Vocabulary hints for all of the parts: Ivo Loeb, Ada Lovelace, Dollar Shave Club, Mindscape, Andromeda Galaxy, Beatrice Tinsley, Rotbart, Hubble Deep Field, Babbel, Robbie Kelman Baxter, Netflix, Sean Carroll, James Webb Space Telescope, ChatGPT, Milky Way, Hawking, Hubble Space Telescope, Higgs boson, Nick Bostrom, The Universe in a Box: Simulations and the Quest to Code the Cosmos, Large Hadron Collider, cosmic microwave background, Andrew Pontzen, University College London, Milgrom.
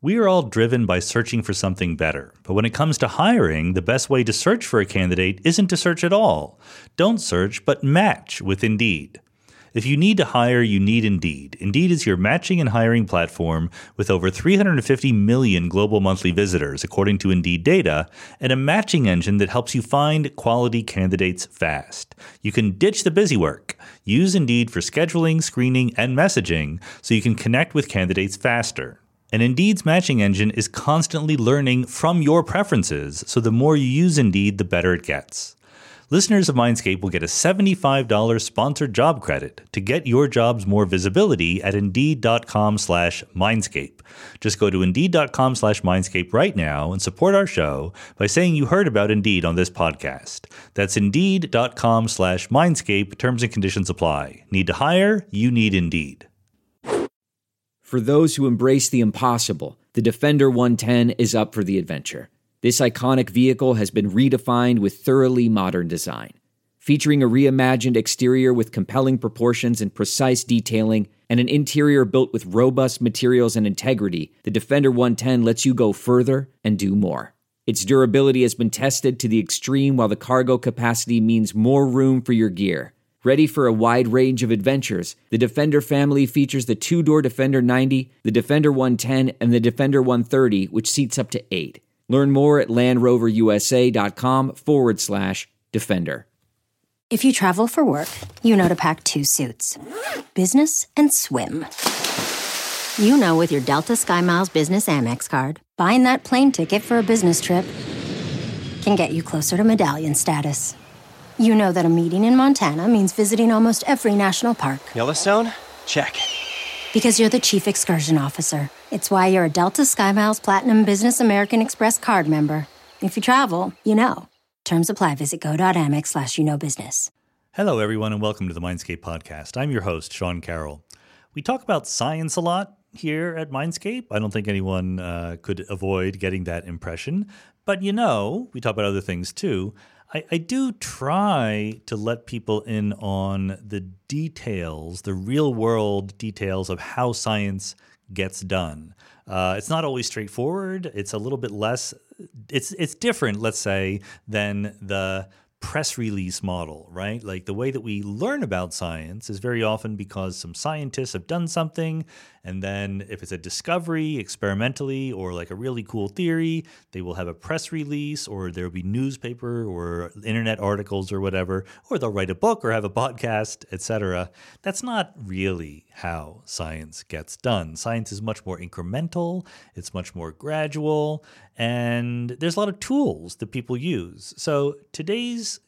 We are all driven by searching for something better, but when it comes to hiring, the best way to search for a candidate isn't to search at all. Don't search, but match with Indeed. If you need to hire, you need Indeed. Indeed is your matching and hiring platform with over 350 million global monthly visitors, according to Indeed data, and a matching engine that helps you find quality candidates fast. You can ditch the busy work. Use Indeed for scheduling, screening, and messaging so you can connect with candidates faster. And Indeed's matching engine is constantly learning from your preferences, so the more you use Indeed, the better it gets. Listeners of Mindscape will get a $75 sponsored job credit to get your jobs more visibility at Indeed.com/Mindscape. Just go to Indeed.com/Mindscape right now and support our show by saying you heard about Indeed on this podcast. That's Indeed.com/Mindscape. Terms and conditions apply. Need to hire? You need Indeed. For those who embrace the impossible, the Defender 110 is up for the adventure. This iconic vehicle has been redefined with thoroughly modern design. Featuring a reimagined exterior with compelling proportions and precise detailing, and an interior built with robust materials and integrity, the Defender 110 lets you go further and do more. Its durability has been tested to the extreme, while the cargo capacity means more room for your gear. Ready for a wide range of adventures, the Defender family features the two-door Defender 90, the Defender 110, and the Defender 130, which seats up to 8. Learn more at LandRoverUSA.com/Defender. If you travel for work, you know to pack two suits, business and swim. You know with your Delta SkyMiles Business Amex card, buying that plane ticket for a business trip can get you closer to medallion status. You know that a meeting in Montana means visiting almost every national park. Yellowstone? Check. Because you're the chief excursion officer. It's why you're a Delta SkyMiles Platinum Business American Express card member. If you travel, you know. Terms apply. Visit go.amex/youknowbusiness. Hello, everyone, and welcome to the Mindscape podcast. I'm your host, Sean Carroll. We talk about science a lot here at Mindscape. I don't think anyone could avoid getting that impression. But, you know, we talk about other things, too. I do try to let people in on the details, the real-world details of how science gets done. It's not always straightforward. It's a little bit less – it's different, let's say, than the press release model, right? Like the way that we learn about science is very often because some scientists have done something, and then if it's a discovery experimentally or like a really cool theory, they will have a press release, or there'll be newspaper or internet articles or whatever, or they'll write a book or have a podcast, etc. That's not really how science gets done. Science is much more incremental, it's much more gradual, and there's a lot of tools that people use. So today's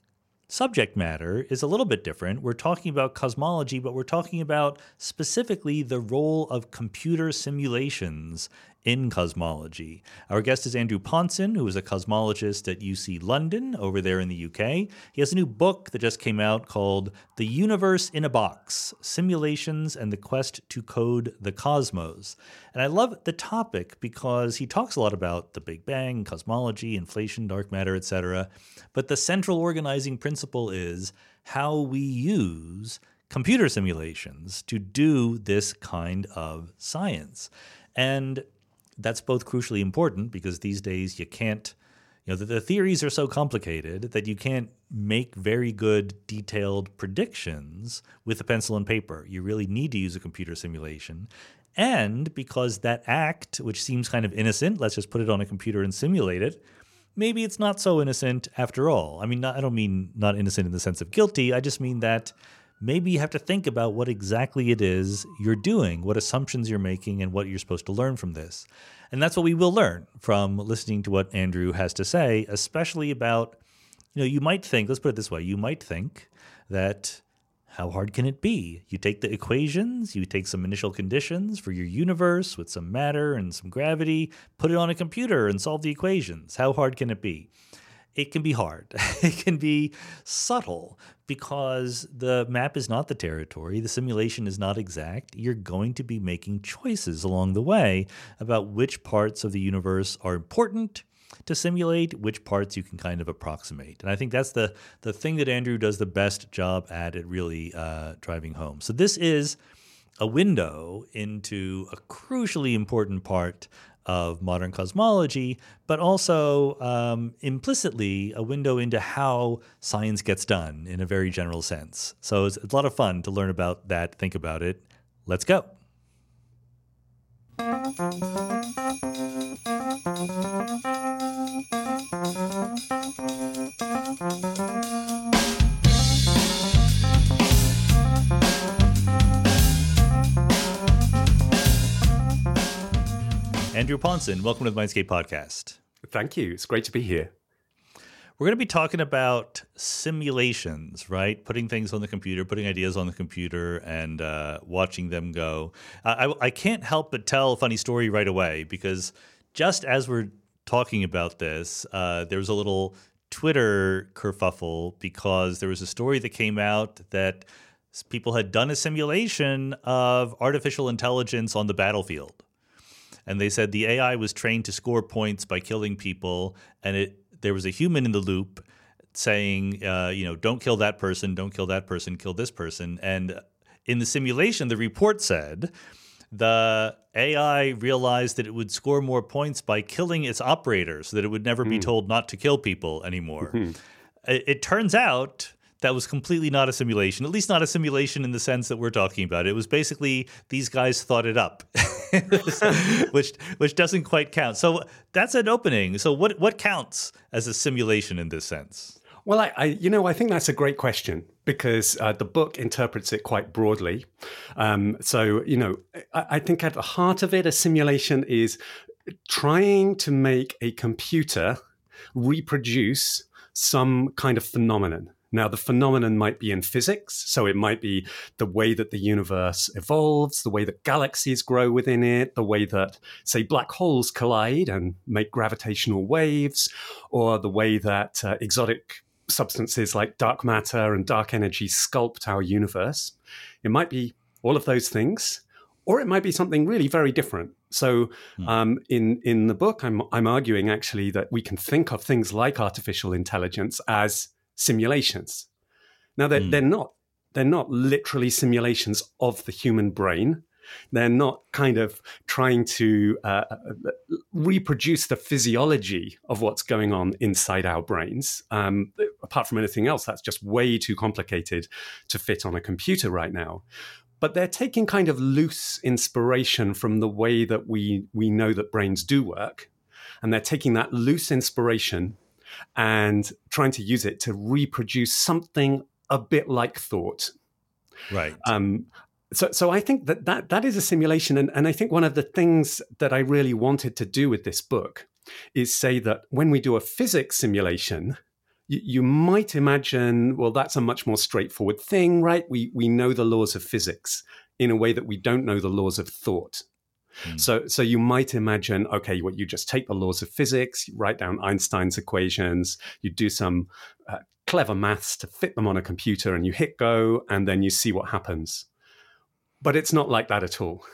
subject matter is a little bit different. We're talking about cosmology, but we're talking about specifically the role of computer simulations in cosmology. Our guest is Andrew Pontzen, who is a cosmologist at UC London over there in the UK. He has a new book that just came out called The Universe in a Box: Simulations and the Quest to Code the Cosmos. And I love the topic because he talks a lot about the Big Bang, cosmology, inflation, dark matter, etc. But the central organizing principle is how we use computer simulations to do this kind of science. And that's both crucially important because these days you can't, you know, the theories are so complicated that you can't make very good detailed predictions with a pencil and paper. You really need to use a computer simulation. And because that act, which seems kind of innocent, let's just put it on a computer and simulate it, maybe it's not so innocent after all. I mean, I don't mean not innocent in the sense of guilty. I just mean that maybe you have to think about what exactly it is you're doing, what assumptions you're making, and what you're supposed to learn from this. And that's what we will learn from listening to what Andrew has to say, especially about, you know, you might think, let's put it this way, you might think that how hard can it be? You take the equations, you take some initial conditions for your universe with some matter and some gravity, put it on a computer and solve the equations. How hard can it be? It can be hard. It can be subtle because the map is not the territory. The simulation is not exact. You're going to be making choices along the way about which parts of the universe are important to simulate, which parts you can kind of approximate. And I think that's the thing that Andrew does the best job at really driving home. So this is a window into a crucially important part of modern cosmology, but also implicitly a window into how science gets done in a very general sense. So it's a lot of fun to learn about that, think about it. Let's go. Andrew Pontzen, welcome to the Mindscape podcast. Thank you. It's great to be here. We're going to be talking about simulations, right? Putting things on the computer, putting ideas on the computer, and watching them go. I can't help but tell a funny story right away, because just as we're talking about this, there was a little Twitter kerfuffle because there was a story that came out that people had done a simulation of artificial intelligence on the battlefield. And they said the AI was trained to score points by killing people, and there was a human in the loop saying, don't kill that person, don't kill that person, kill this person. And in the simulation, the report said the AI realized that it would score more points by killing its operator so that it would never be told not to kill people anymore. Mm-hmm. It turns out that was completely not a simulation, at least not a simulation in the sense that we're talking about. It was basically these guys thought it up, which doesn't quite count. So that's an opening. So what counts as a simulation in this sense? Well, I think that's a great question, because the book interprets it quite broadly. I think at the heart of it, a simulation is trying to make a computer reproduce some kind of phenomenon. Now, the phenomenon might be in physics, so it might be the way that the universe evolves, the way that galaxies grow within it, the way that, say, black holes collide and make gravitational waves, or the way that exotic substances like dark matter and dark energy sculpt our universe. It might be all of those things, or it might be something really very different. So in the book, I'm arguing actually that we can think of things like artificial intelligence as simulations. Now, they're not literally simulations of the human brain. They're not kind of trying to reproduce the physiology of what's going on inside our brains. Apart from anything else, that's just way too complicated to fit on a computer right now. But they're taking kind of loose inspiration from the way that we know that brains do work. And they're taking that loose inspiration and trying to use it to reproduce something a bit like thought. Right. So I think that is a simulation. And I think one of the things that I really wanted to do with this book is say that when we do a physics simulation, you might imagine, well, that's a much more straightforward thing, right? We know the laws of physics in a way that we don't know the laws of thought. So you might imagine, okay, you just take the laws of physics, you write down Einstein's equations, you do some clever maths to fit them on a computer, and you hit go, and then you see what happens. But it's not like that at all.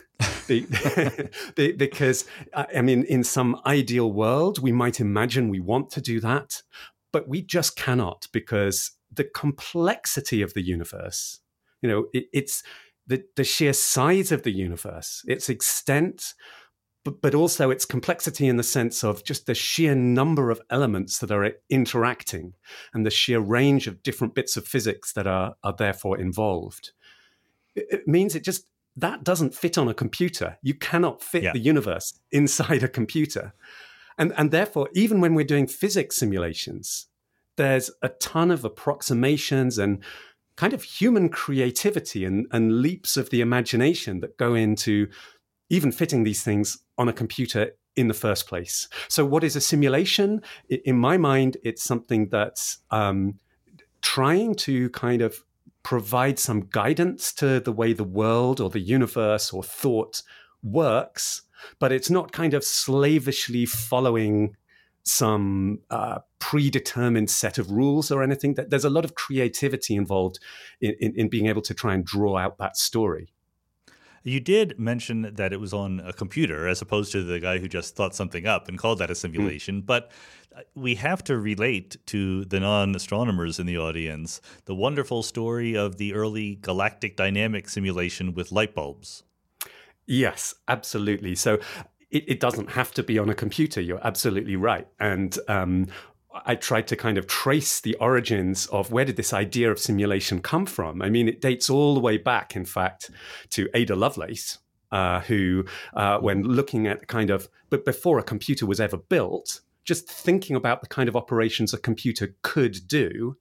Because, I mean, in some ideal world, we might imagine we want to do that, but we just cannot, because the complexity of the universe, it's... The sheer size of the universe, its extent, but also its complexity in the sense of just the sheer number of elements that are interacting and the sheer range of different bits of physics that are therefore involved. It means that doesn't fit on a computer. You cannot fit the universe inside a computer. And therefore, even when we're doing physics simulations, there's a ton of approximations and kind of human creativity and leaps of the imagination that go into even fitting these things on a computer in the first place. So what is a simulation? In my mind, it's something that's trying to kind of provide some guidance to the way the world or the universe or thought works, but it's not kind of slavishly following some predetermined set of rules or anything. That there's a lot of creativity involved in being able to try and draw out that story. You did mention that it was on a computer as opposed to the guy who just thought something up and called that a simulation. But we have to relate to the non-astronomers in the audience the wonderful story of the early galactic dynamic simulation with light bulbs. Yes, absolutely. So it doesn't have to be on a computer. You're absolutely right. And I tried to kind of trace the origins of where did this idea of simulation come from? I mean, it dates all the way back, in fact, to Ada Lovelace, who, when looking at kind of, but before a computer was ever built, just thinking about the kind of operations a computer could do,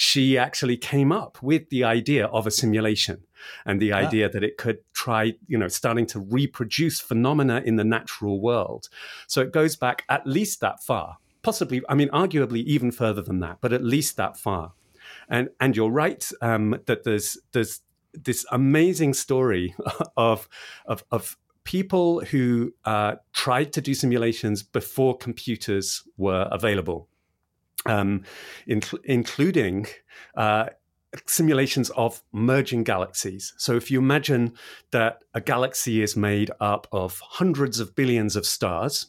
she actually came up with the idea of a simulation and the idea that it could try, you know, starting to reproduce phenomena in the natural world. So it goes back at least that far, possibly, I mean, arguably even further than that, but at least that far. And you're right that there's this amazing story of people who tried to do simulations before computers were available. Including simulations of merging galaxies. So if you imagine that a galaxy is made up of hundreds of billions of stars,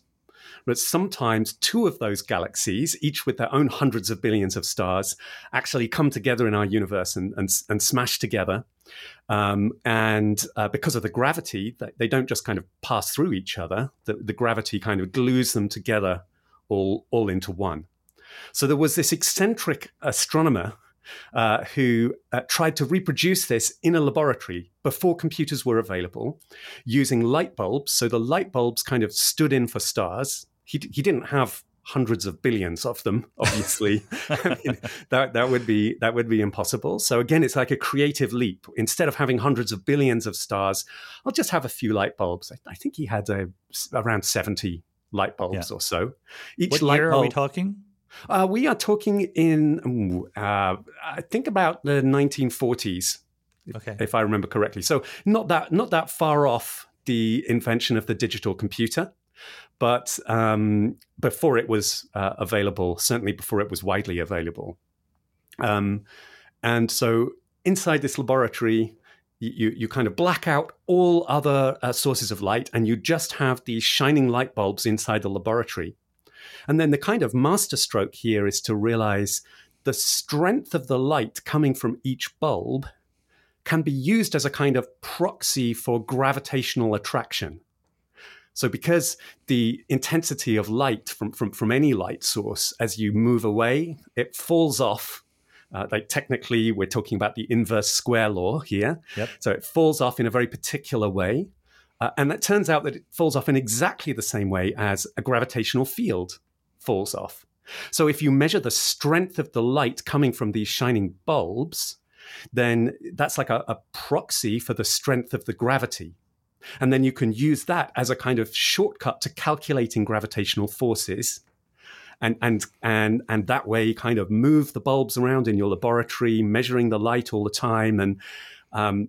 but sometimes two of those galaxies, each with their own hundreds of billions of stars, actually come together in our universe and smash together. And because of the gravity, they don't just kind of pass through each other. The gravity kind of glues them together all into one. So there was this eccentric astronomer who tried to reproduce this in a laboratory before computers were available using light bulbs. So the light bulbs kind of stood in for stars. He didn't have hundreds of billions of them, obviously. I mean, that would be impossible. So again, it's like a creative leap. Instead of having hundreds of billions of stars, I'll just have a few light bulbs. I think he had around 70 light bulbs or so. Each what light bulb, year are we talking? We are talking in, I think about the 1940s, okay, if I remember correctly. So not that far off the invention of the digital computer, but before it was available, certainly before it was widely available. And so inside this laboratory, you kind of black out all other sources of light, and you just have these shining light bulbs inside the laboratory. And then the kind of masterstroke here is to realize the strength of the light coming from each bulb can be used as a kind of proxy for gravitational attraction. So because the intensity of light from any light source, as you move away, it falls off. Like technically, we're talking about the inverse square law here. Yep. So it falls off in a very particular way. And it turns out that it falls off in exactly the same way as a gravitational field falls off. So if you measure the strength of the light coming from these shining bulbs, then that's like a proxy for the strength of the gravity. And then you can use that as a kind of shortcut to calculating gravitational forces. And that way kind of move the bulbs around in your laboratory, measuring the light all the time. And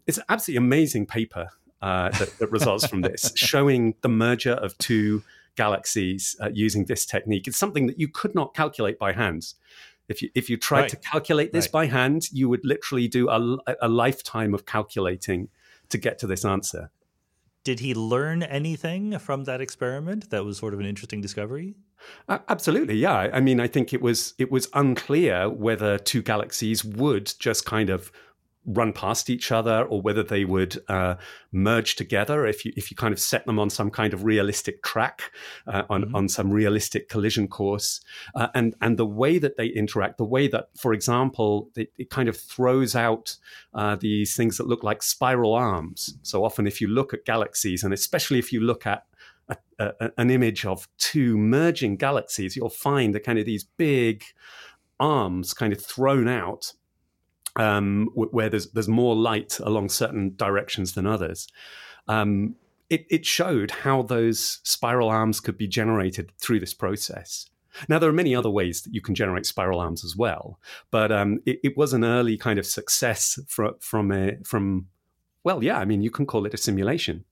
it's an absolutely amazing paper. That results from this, showing the merger of two galaxies using this technique. It's something that you could not calculate by hand. If you tried to calculate this by hand, you would literally do a lifetime of calculating to get to this answer. Did he learn anything from that experiment that was sort of an interesting discovery? Absolutely, yeah. I mean, I think it was unclear whether two galaxies would just kind of run past each other, or whether they would merge together if you kind of set them on some kind of realistic track, on some realistic collision course, and the way that they interact, the way that, for example, it kind of throws out these things that look like spiral arms. So often, if you look at galaxies, and especially if you look at an image of two merging galaxies, you'll find the kind of these big arms kind of thrown out. Where there's more light along certain directions than others. It showed how those spiral arms could be generated through this process. Now, there are many other ways that you can generate spiral arms as well, but it was an early kind of success from you can call it a simulation.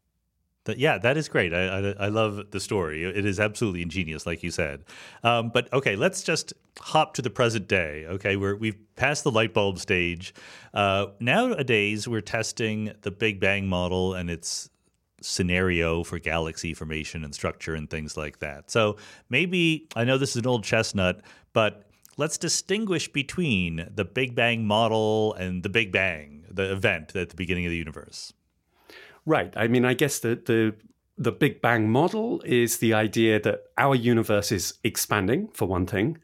Yeah, that is great. I love the story. It is absolutely ingenious, like you said. But okay, let's just hop to the present day. Okay, we've passed the light bulb stage. Nowadays, we're testing the Big Bang model and its scenario for galaxy formation and structure and things like that. So maybe, I know this is an old chestnut, but let's distinguish between the Big Bang model and the Big Bang, the event at the beginning of the universe. Right. I mean, I guess the The Big Bang model is the idea that our universe is expanding, for one thing.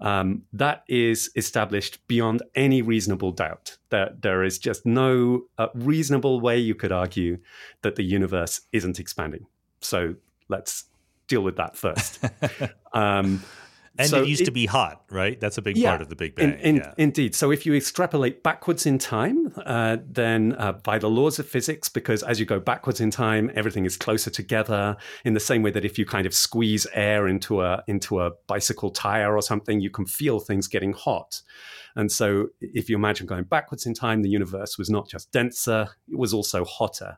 That is established beyond any reasonable doubt. That there is just no reasonable way you could argue that the universe isn't expanding. So let's deal with that first. And so it used to be hot, right? That's a big part of the Big Bang. Indeed. So if you extrapolate backwards in time, then by the laws of physics, because as you go backwards in time, everything is closer together in the same way that if you kind of squeeze air into a bicycle tire or something, you can feel things getting hot. And so if you imagine going backwards in time, the universe was not just denser, it was also hotter.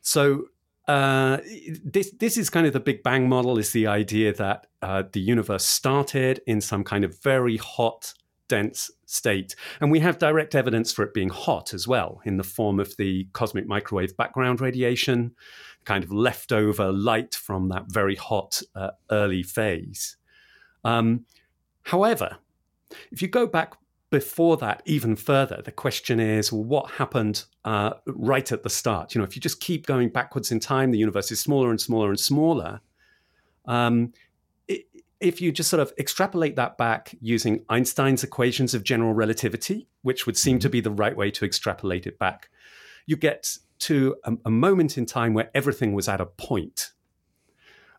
So this is kind of the Big Bang model, is the idea that the universe started in some kind of very hot, dense state. And we have direct evidence for it being hot as well in the form of the cosmic microwave background radiation, kind of leftover light from that very hot early phase. However, if you go back before that, even further, the question is, well, what happened right at the start? You know, if you just keep going backwards in time, the universe is smaller and smaller and smaller. If you just sort of extrapolate that back using Einstein's equations of general relativity, which would seem to be the right way to extrapolate it back, you get to a moment in time where everything was at a point.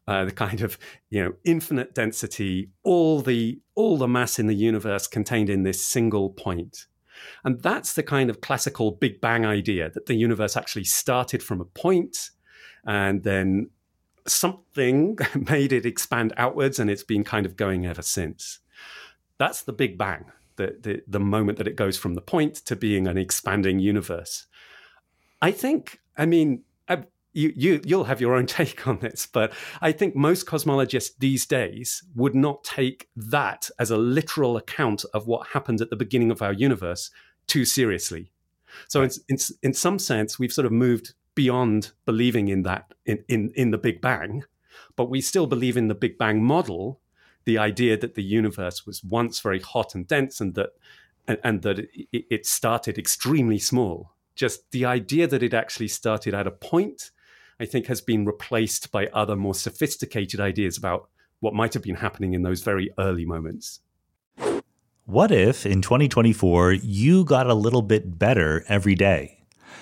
The kind of, you know, infinite density, all the mass in the universe contained in this single point. And that's the kind of classical Big Bang idea, that the universe actually started from a point and then something made it expand outwards, and it's been kind of going ever since. That's the Big Bang, the moment that it goes from the point to being an expanding universe. You'll have your own take on this, but I think most cosmologists these days would not take that as a literal account of what happened at the beginning of our universe too seriously. So in some sense, we've sort of moved beyond believing in that, in the Big Bang, but we still believe in the Big Bang model, the idea that the universe was once very hot and dense and that it started extremely small. Just the idea that it actually started at a point, I think, has been replaced by other more sophisticated ideas about what might have been happening in those very early moments. What if in 2024 you got a little bit better every day?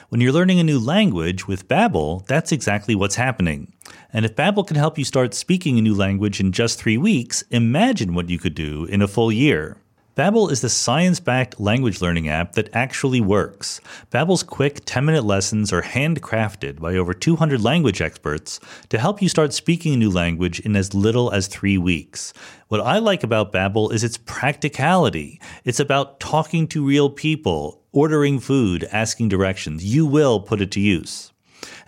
When you're learning a new language with Babbel, that's exactly what's happening. And if Babbel can help you start speaking a new language in just 3 weeks, imagine what you could do in a full year. Babbel is the science-backed language learning app that actually works. Babbel's quick 10-minute lessons are handcrafted by over 200 language experts to help you start speaking a new language in as little as 3 weeks. What I like about Babbel is its practicality. It's about talking to real people, ordering food, asking directions. You will put it to use.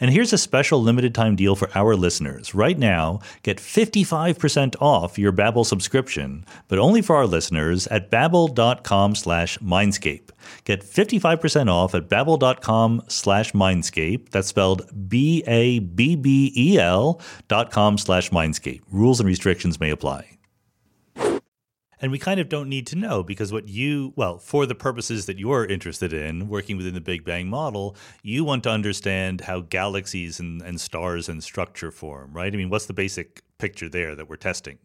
And here's a special limited-time deal for our listeners. Right now, get 55% off your Babbel subscription, but only for our listeners at babbel.com/Mindscape. Get 55% off at babbel.com/Mindscape. That's spelled BABBEL.com/Mindscape. Rules and restrictions may apply. And we kind of don't need to know, because for the purposes that you're interested in, working within the Big Bang model, you want to understand how galaxies and stars and structure form, right? I mean, what's the basic picture there that we're testing?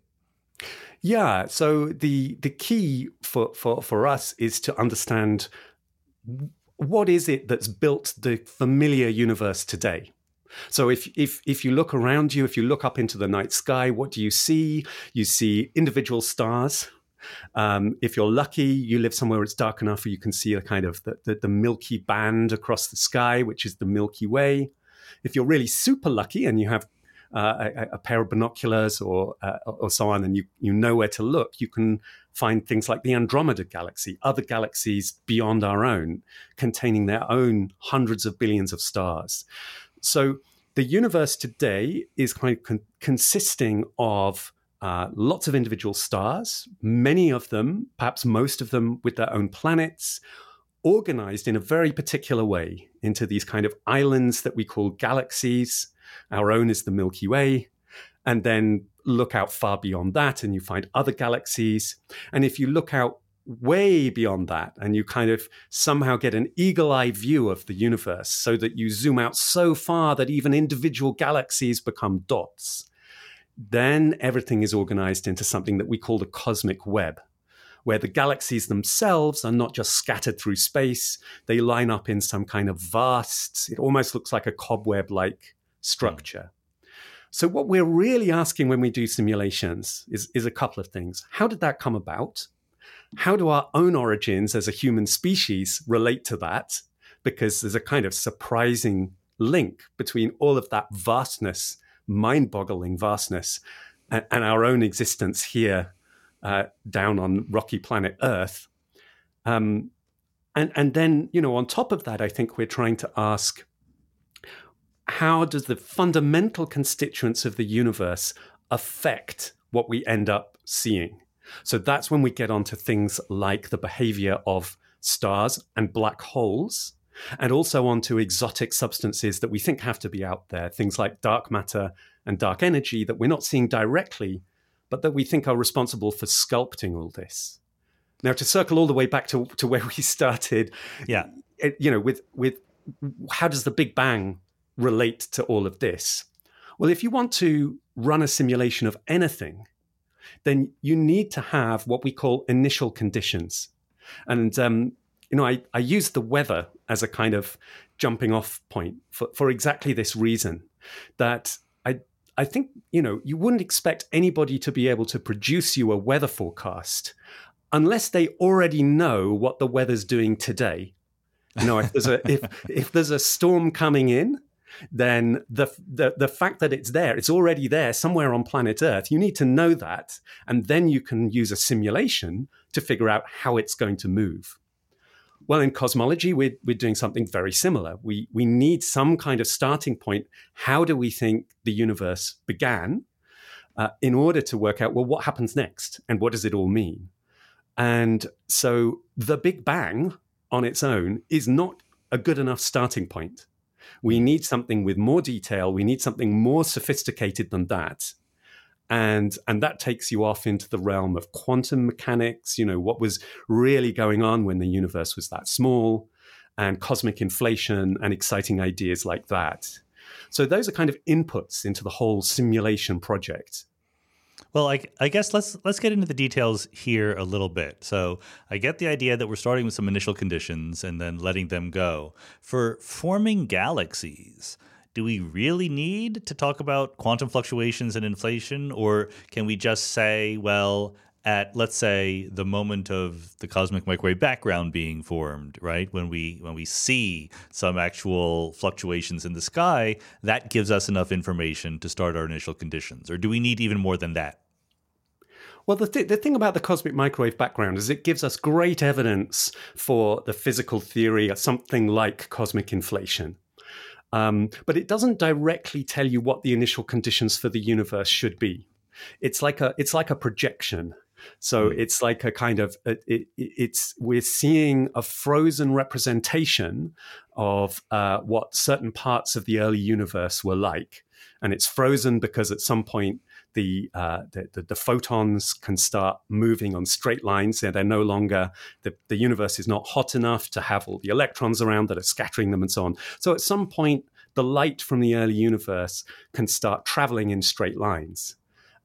Yeah, so the key for us is to understand what is it that's built the familiar universe today. So if you look around you, if you look up into the night sky, what do you see? You see individual stars. If you're lucky, you live somewhere it's dark enough where you can see a kind of the milky band across the sky, which is the Milky Way. If you're really super lucky and you have a pair of binoculars or so on, and you know where to look, you can find things like the Andromeda Galaxy, other galaxies beyond our own, containing their own hundreds of billions of stars. So the universe today is kind of consisting of lots of individual stars, many of them, perhaps most of them, with their own planets, organized in a very particular way into these kind of islands that we call galaxies. Our own is the Milky Way. And then look out far beyond that and you find other galaxies. And if you look out way beyond that, and you kind of somehow get an eagle-eye view of the universe, so that you zoom out so far that even individual galaxies become dots. Then everything is organized into something that we call the cosmic web, where the galaxies themselves are not just scattered through space, they line up in some kind of vast, it almost looks like a cobweb-like structure. So what we're really asking when we do simulations is a couple of things. How did that come about? How do our own origins as a human species relate to that? Because there's a kind of surprising link between all of that vastness, mind-boggling vastness, and our own existence here down on rocky planet Earth. And then, you know, on top of that, I think we're trying to ask, how does the fundamental constituents of the universe affect what we end up seeing? So that's when we get onto things like the behavior of stars and black holes, and also onto exotic substances that we think have to be out there, things like dark matter and dark energy that we're not seeing directly, but that we think are responsible for sculpting all this. Now, to circle all the way back to where we started, you know, with how does the Big Bang relate to all of this? Well, if you want to run a simulation of anything, then you need to have what we call initial conditions. And, you know, I use the weather as a kind of jumping off point for exactly this reason, that I think, you know, you wouldn't expect anybody to be able to produce you a weather forecast unless they already know what the weather's doing today. You know, if there's a, if there's a storm coming in, then the fact that it's there, it's already there somewhere on planet Earth. You need to know that, and then you can use a simulation to figure out how it's going to move. Well, in cosmology, we're doing something very similar. We need some kind of starting point. How do we think the universe began, in order to work out, well, what happens next and what does it all mean? And so the Big Bang on its own is not a good enough starting point. We need something with more detail. We need something more sophisticated than that. And that takes you off into the realm of quantum mechanics, you know, what was really going on when the universe was that small, and cosmic inflation and exciting ideas like that. So those are kind of inputs into the whole simulation project. Well, I guess let's get into the details here a little bit. So I get the idea that we're starting with some initial conditions and then letting them go. For forming galaxies, do we really need to talk about quantum fluctuations and inflation, or can we just say, well, at, let's say, the moment of the cosmic microwave background being formed, right, when we see some actual fluctuations in the sky, that gives us enough information to start our initial conditions? Or do we need even more than that? Well, the thing about the cosmic microwave background is it gives us great evidence for the physical theory of something like cosmic inflation. But it doesn't directly tell you what the initial conditions for the universe should be. It's like a projection. So it's like a kind of we're seeing a frozen representation of what certain parts of the early universe were like, and it's frozen because at some point the photons can start moving on straight lines. So they're no longer, the universe is not hot enough to have all the electrons around that are scattering them and so on. So at some point, the light from the early universe can start traveling in straight lines.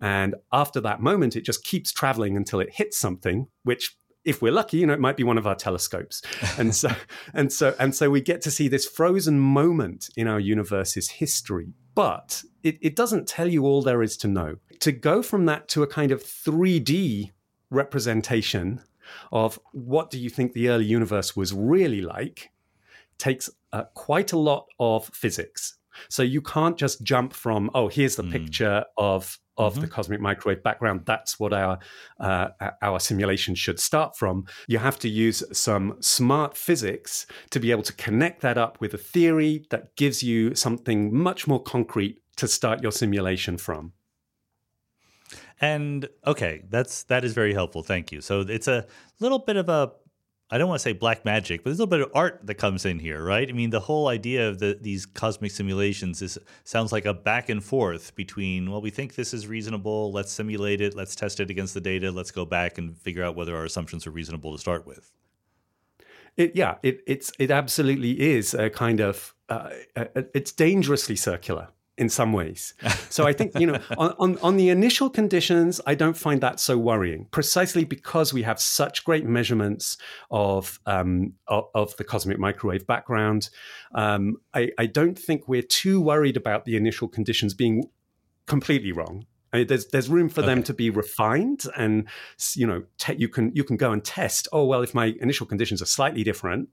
And after that moment, it just keeps traveling until it hits something, which, if we're lucky, you know, it might be one of our telescopes. And so we get to see this frozen moment in our universe's history. But it doesn't tell you all there is to know. To go from that to a kind of 3D representation of what do you think the early universe was really like takes quite a lot of physics. So you can't just jump from, oh, here's the picture of the cosmic microwave background. That's what our simulation should start from. You have to use some smart physics to be able to connect that up with a theory that gives you something much more concrete to start your simulation from. And okay, that is very helpful. Thank you. So it's a little bit of a I don't want to say black magic, but there's a little bit of art that comes in here, right? I mean, the whole idea of these cosmic simulations sounds like a back and forth between, well, we think this is reasonable, let's simulate it, let's test it against the data, let's go back and figure out whether our assumptions are reasonable to start with. It absolutely is a kind of, it's dangerously circular in some ways. So I think, on the initial conditions, I don't find that so worrying, precisely because we have such great measurements of the cosmic microwave background. I don't think we're too worried about the initial conditions being completely wrong. I mean, there's room for them to be refined, and you can go and test. Oh well, if my initial conditions are slightly different,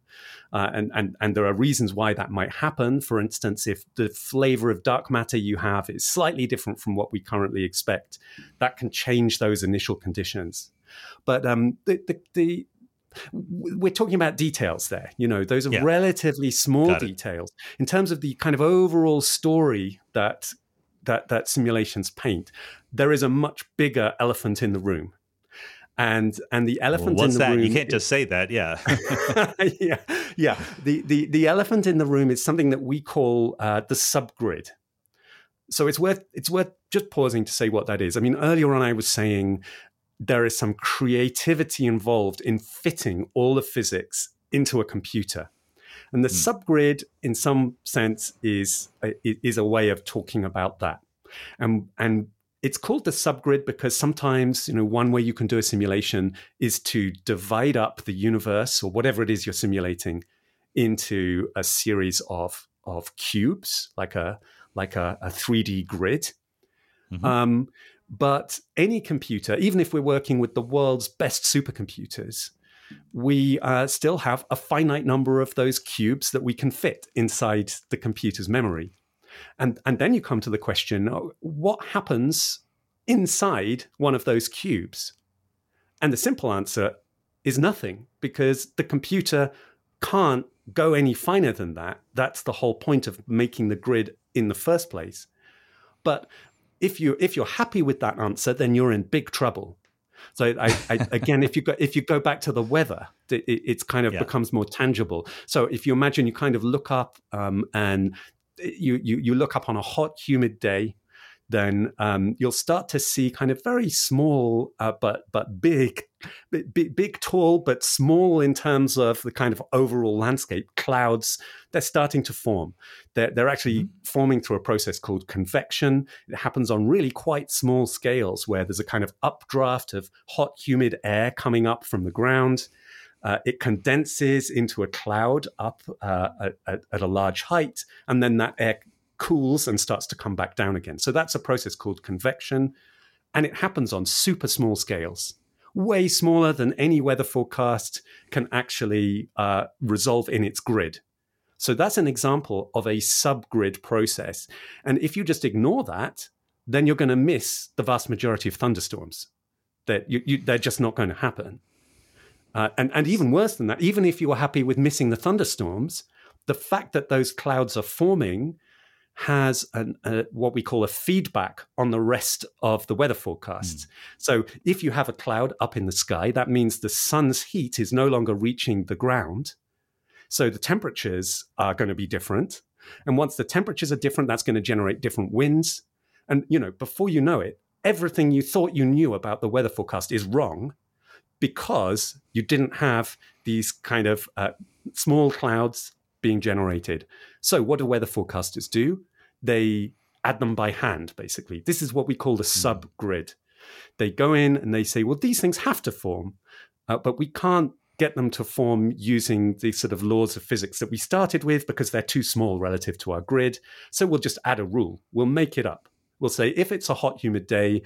and there are reasons why that might happen. For instance, if the flavor of dark matter you have is slightly different from what we currently expect, that can change those initial conditions. But we're talking about details there. Those are relatively small details in terms of the kind of overall story that simulations paint. There is a much bigger elephant in the room, and the elephant in the room. You can't just say that, The elephant in the room is something that we call the subgrid. So it's worth just pausing to say what that is. I mean, earlier on I was saying there is some creativity involved in fitting all of physics into a computer. And the subgrid, in some sense, is a way of talking about that. And it's called the subgrid because sometimes, one way you can do a simulation is to divide up the universe or whatever it is you're simulating into a series of cubes, like a 3D grid. Mm-hmm. But any computer, even if we're working with the world's best supercomputers, we still have a finite number of those cubes that we can fit inside the computer's memory. And then you come to the question, what happens inside one of those cubes? And the simple answer is nothing, because the computer can't go any finer than that. That's the whole point of making the grid in the first place. But if you're happy with that answer, then you're in big trouble. So again, if you go back to the weather, it's kind of becomes more tangible. So if you imagine, you kind of look up and you look up on a hot, humid day, then you'll start to see kind of very small but big, tall but small in terms of the kind of overall landscape clouds. They're starting to form. They're actually forming through a process called convection. It happens on really quite small scales where there's a kind of updraft of hot, humid air coming up from the ground. It condenses into a cloud up at a large height, and then that air cools and starts to come back down again. So that's a process called convection, and it happens on super small scales, way smaller than any weather forecast can actually resolve in its grid. So that's an example of a subgrid process. And if you just ignore that, then you're going to miss the vast majority of thunderstorms. They're just not going to happen. And even worse than that, even if you were happy with missing the thunderstorms, the fact that those clouds are forming has what we call a feedback on the rest of the weather forecasts. Mm. So if you have a cloud up in the sky, that means the sun's heat is no longer reaching the ground. So the temperatures are going to be different. And once the temperatures are different, that's going to generate different winds. And, before you know it, everything you thought you knew about the weather forecast is wrong because you didn't have these kind of small clouds being generated. So what do weather forecasters do? They add them by hand, basically. This is what we call the subgrid. They go in and they say, well, these things have to form, but we can't get them to form using the sort of laws of physics that we started with because they're too small relative to our grid. So we'll just add a rule. We'll make it up. We'll say if it's a hot, humid day,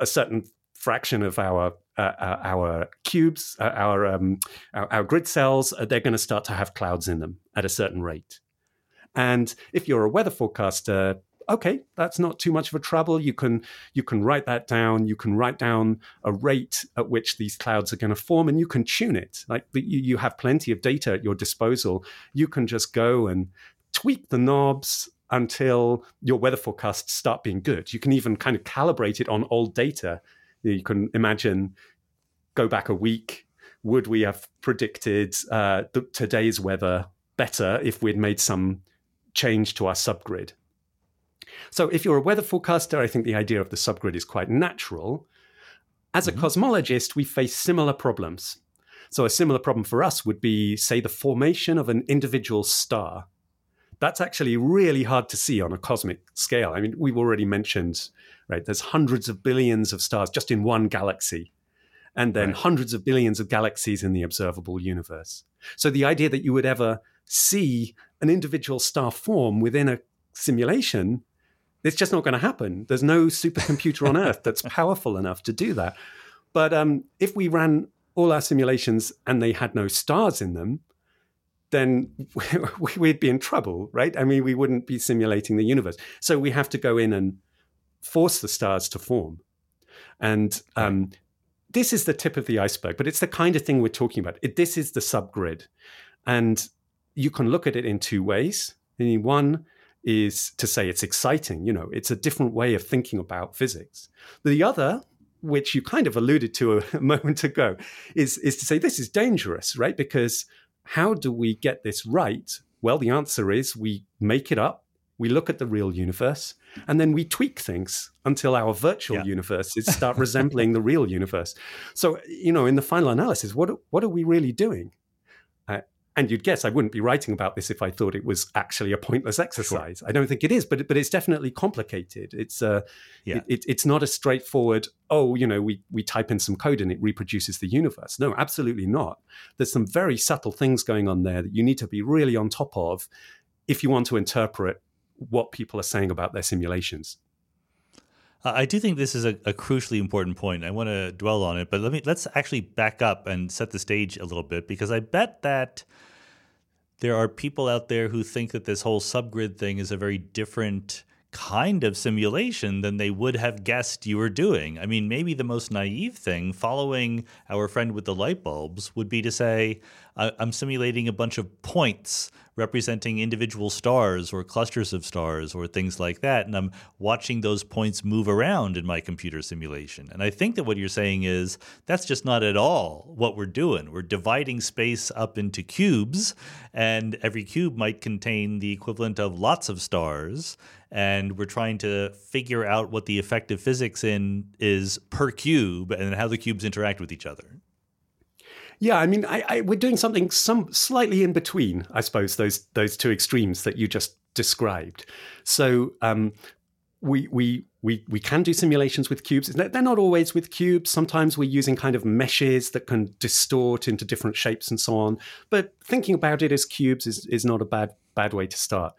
a certain fraction of our cubes, our grid cells, they're going to start to have clouds in them at a certain rate. And if you're a weather forecaster, okay, that's not too much of a trouble. You can write that down. You can write down a rate at which these clouds are going to form, and you can tune it. Like you have plenty of data at your disposal. You can just go and tweak the knobs until your weather forecasts start being good. You can even kind of calibrate it on old data. You can imagine, go back a week, would we have predicted today's weather better if we'd made some change to our subgrid? So if you're a weather forecaster, I think the idea of the subgrid is quite natural. As a cosmologist, we face similar problems. So a similar problem for us would be, say, the formation of an individual star. That's actually really hard to see on a cosmic scale. I mean, we've already mentioned, right, there's hundreds of billions of stars just in one galaxy, and then hundreds of billions of galaxies in the observable universe. So the idea that you would ever see an individual star form within a simulation, it's just not going to happen. There's no supercomputer on Earth that's powerful enough to do that. But if we ran all our simulations and they had no stars in them, then we'd be in trouble, right? I mean, we wouldn't be simulating the universe. So we have to go in and force the stars to form. And this is the tip of the iceberg, but it's the kind of thing we're talking about. This is the subgrid. And you can look at it in two ways. One is to say it's exciting, you know, it's a different way of thinking about physics. The other, which you kind of alluded to a moment ago, is to say this is dangerous, right? Because how do we get this right? Well, the answer is we make it up, we look at the real universe, and then we tweak things until our virtual universes start resembling the real universe. So, you know, in the final analysis, what are we really doing? And you'd guess I wouldn't be writing about this if I thought it was actually a pointless exercise. Sure. I don't think it is, but it's definitely complicated. It's not a straightforward, we type in some code and it reproduces the universe. No, absolutely not. There's some very subtle things going on there that you need to be really on top of if you want to interpret what people are saying about their simulations. I do think this is a crucially important point. I want to dwell on it, but let's actually back up and set the stage a little bit, because I bet that there are people out there who think that this whole subgrid thing is a very different kind of simulation than they would have guessed you were doing. I mean, maybe the most naive thing, following our friend with the light bulbs, would be to say, I'm simulating a bunch of points representing individual stars or clusters of stars or things like that, and I'm watching those points move around in my computer simulation. And I think that what you're saying is that's just not at all what we're doing. We're dividing space up into cubes, and every cube might contain the equivalent of lots of stars, and we're trying to figure out what the effect of physics is per cube and how the cubes interact with each other. Yeah, I mean, we're doing something slightly in between, I suppose, those two extremes that you just described. So we can do simulations with cubes. They're not always with cubes. Sometimes we're using kind of meshes that can distort into different shapes and so on. But thinking about it as cubes is not a bad way to start.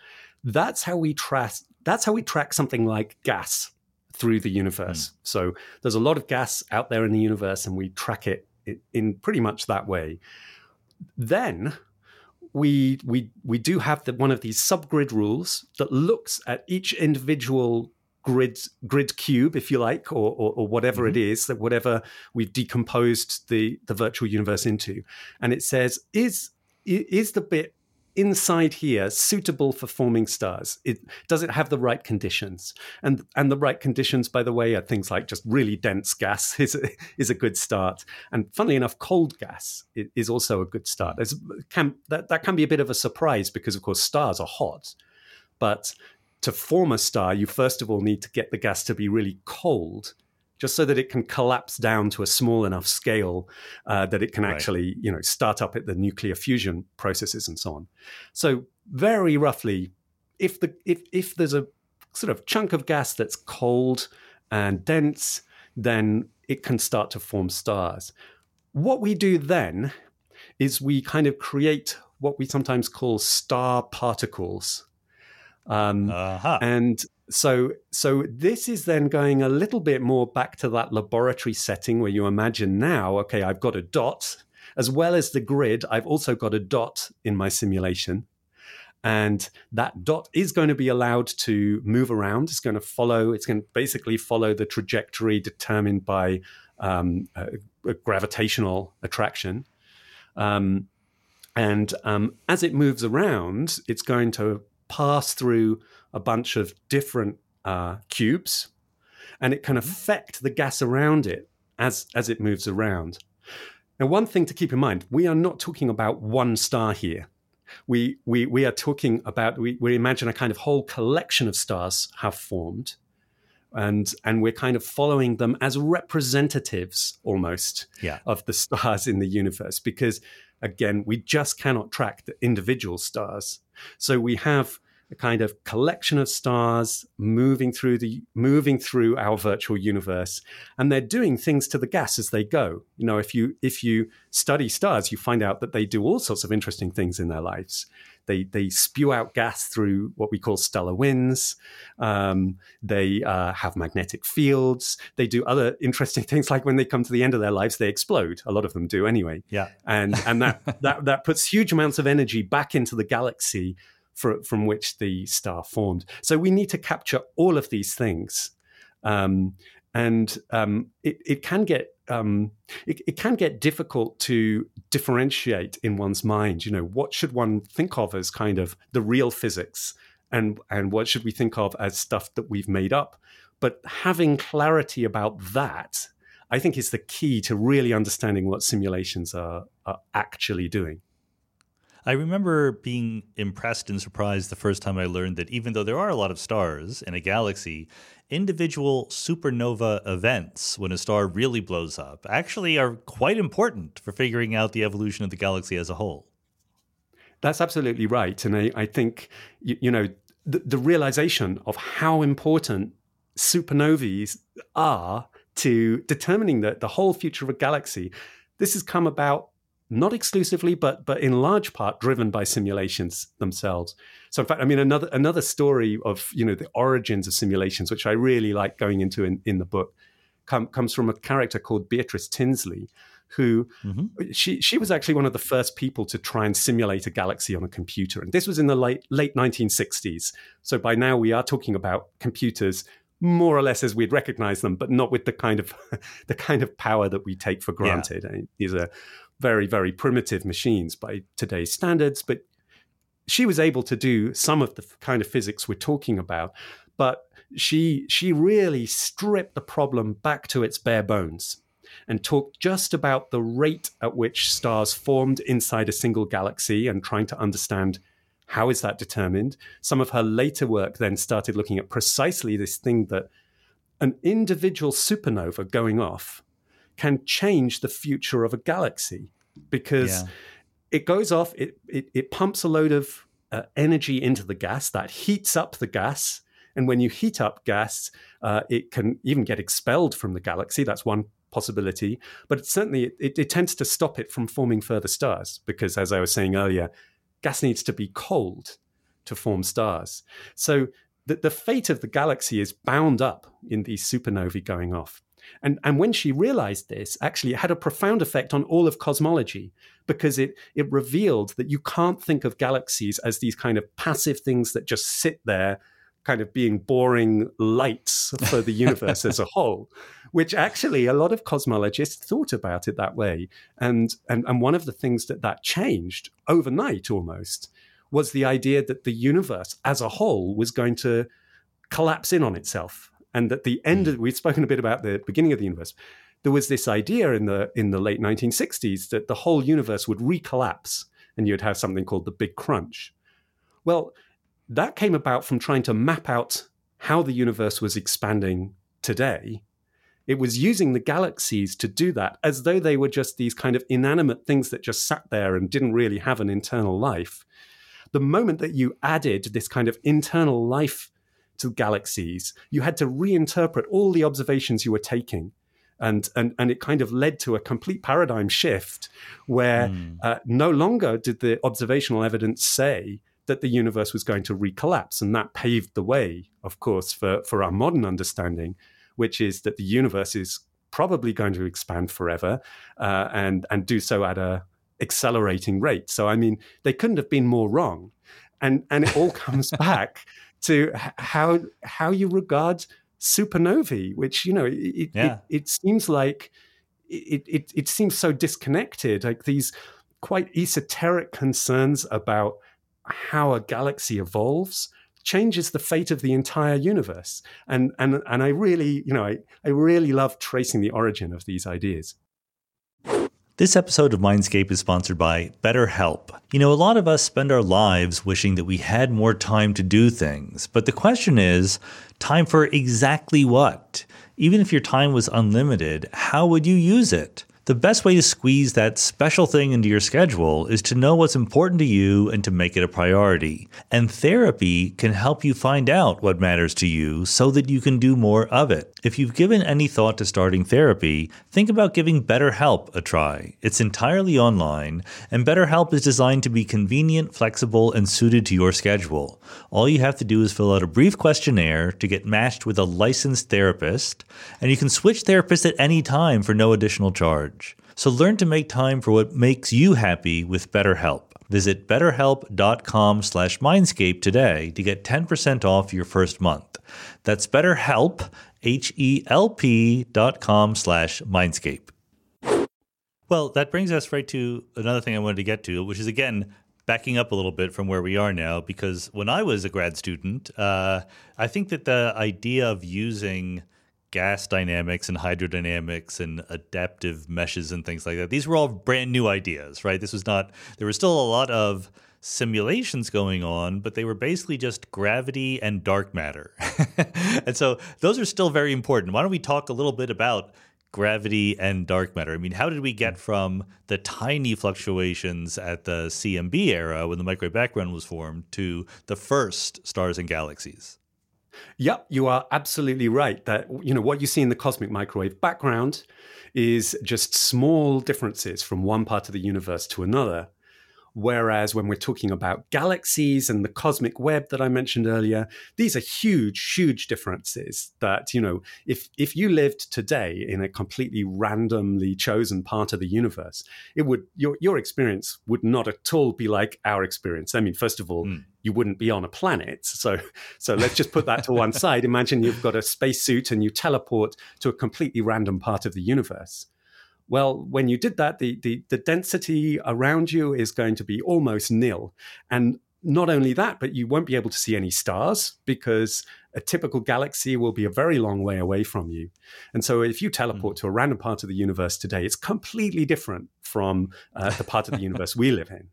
That's how we track something like gas through the universe. So there's a lot of gas out there in the universe, and we track it in pretty much that way. Then we do have one of these subgrid rules that looks at each individual grid cube, if you like, or whatever it is, that whatever we've decomposed the virtual universe into. And it says, is the bit inside here suitable for forming stars? Does it have the right conditions? And the right conditions, by the way, are things like just really dense gas is a good start. And funnily enough, cold gas is also a good start. That can be a bit of a surprise because, of course, stars are hot. But to form a star, you first of all need to get the gas to be really cold, just so that it can collapse down to a small enough scale that it can actually, start up at the nuclear fusion processes and so on. So very roughly, if there's a sort of chunk of gas that's cold and dense, then it can start to form stars. What we do then is we kind of create what we sometimes call star particles. And so this is then going a little bit more back to that laboratory setting where you imagine now, okay, I've got a dot. As well as the grid, I've also got a dot in my simulation. And that dot is going to be allowed to move around. It's going to basically follow the trajectory determined by a gravitational attraction. As it moves around, it's going to pass through a bunch of different cubes, and it can affect the gas around it as it moves around. Now, one thing to keep in mind, we are not talking about one star here. We are talking about, we imagine a kind of whole collection of stars have formed, and we're kind of following them as representatives almost of the stars in the universe, because, again, we just cannot track the individual stars. So we have a kind of collection of stars moving through our virtual universe, and they're doing things to the gas as they go. You know, if you study stars, you find out that they do all sorts of interesting things in their lives. They spew out gas through what we call stellar winds. They have magnetic fields. They do other interesting things, like when they come to the end of their lives, they explode. A lot of them do anyway. Yeah, and that puts huge amounts of energy back into the galaxy from which the star formed. So we need to capture all of these things, and it can get difficult to differentiate in one's mind. You know, what should one think of as kind of the real physics, and what should we think of as stuff that we've made up? But having clarity about that, I think, is the key to really understanding what simulations are actually doing. I remember being impressed and surprised the first time I learned that even though there are a lot of stars in a galaxy, individual supernova events, when a star really blows up, actually are quite important for figuring out the evolution of the galaxy as a whole. That's absolutely right. And I think, the realization of how important supernovae are to determining the whole future of a galaxy, this has come about not exclusively, but in large part driven by simulations themselves. So, in fact, I mean, another story of, the origins of simulations, which I really like going into in the book, comes from a character called Beatrice Tinsley, who she was actually one of the first people to try and simulate a galaxy on a computer. And this was in the late 1960s. So by now we are talking about computers more or less as we'd recognize them, but not with the kind of power that we take for granted. Yeah. I mean, these are very, very primitive machines by today's standards, but she was able to do some of the kind of physics we're talking about. But she really stripped the problem back to its bare bones and talked just about the rate at which stars formed inside a single galaxy and trying to understand how is that determined? Some of her later work then started looking at precisely this thing that an individual supernova going off can change the future of a galaxy, because it goes off, it pumps a load of energy into the gas, that heats up the gas. And when you heat up gas, it can even get expelled from the galaxy. That's one possibility. But it certainly tends to stop it from forming further stars, because, as I was saying earlier, gas needs to be cold to form stars. So the fate of the galaxy is bound up in these supernovae going off. And when she realized this, actually it had a profound effect on all of cosmology, because it revealed that you can't think of galaxies as these kind of passive things that just sit there kind of being boring lights for the universe as a whole, which actually a lot of cosmologists thought about it that way. And one of the things that changed overnight almost was the idea that the universe as a whole was going to collapse in on itself. And at the end, we've spoken a bit about the beginning of the universe. There was this idea in the late 1960s that the whole universe would recollapse and you'd have something called the Big Crunch. Well, that came about from trying to map out how the universe was expanding today. It was using the galaxies to do that, as though they were just these kind of inanimate things that just sat there and didn't really have an internal life. The moment that you added this kind of internal life to galaxies, you had to reinterpret all the observations you were taking. And it kind of led to a complete paradigm shift where no longer did the observational evidence say that the universe was going to recollapse. And that paved the way, of course, for our modern understanding, which is that the universe is probably going to expand forever and do so at a accelerating rate. So, I mean, they couldn't have been more wrong. And it all comes back to how you regard supernovae, which, it seems like it seems so disconnected, like these quite esoteric concerns about how a galaxy evolves changes the fate of the entire universe. And I really love tracing the origin of these ideas. This episode of Mindscape is sponsored by BetterHelp. You know, a lot of us spend our lives wishing that we had more time to do things. But the question is, time for exactly what? Even if your time was unlimited, how would you use it? The best way to squeeze that special thing into your schedule is to know what's important to you and to make it a priority. And therapy can help you find out what matters to you so that you can do more of it. If you've given any thought to starting therapy, think about giving BetterHelp a try. It's entirely online, and BetterHelp is designed to be convenient, flexible, and suited to your schedule. All you have to do is fill out a brief questionnaire to get matched with a licensed therapist, and you can switch therapists at any time for no additional charge. So learn to make time for what makes you happy with BetterHelp. Visit betterhelp.com/mindscape today to get 10% off your first month. That's BetterHelp. HELP.com/Mindscape. Well, that brings us right to another thing I wanted to get to, which is, again, backing up a little bit from where we are now, because when I was a grad student, I think that the idea of using gas dynamics and hydrodynamics and adaptive meshes and things like that, these were all brand new ideas, right? This was not, there was still a lot of simulations going on, but they were basically just gravity and dark matter. And so those are still very important. Why don't we talk a little bit about gravity and dark matter? I mean, how did we get from the tiny fluctuations at the CMB era when the microwave background was formed to the first stars and galaxies? Yep, you are absolutely right that, you know, what you see in the cosmic microwave background is just small differences from one part of the universe to another. Whereas when we're talking about galaxies and the cosmic web that I mentioned earlier, these are huge, huge differences that, you know, if you lived today in a completely randomly chosen part of the universe, it would, your experience would not at all be like our experience. I mean, first of all, you wouldn't be on a planet. So let's just put that to one side. Imagine you've got a spacesuit and you teleport to a completely random part of the universe. Well, when you did that, the density around you is going to be almost nil. And not only that, but you won't be able to see any stars because a typical galaxy will be a very long way away from you. And so if you teleport to a random part of the universe today, it's completely different from the part of the universe we live in.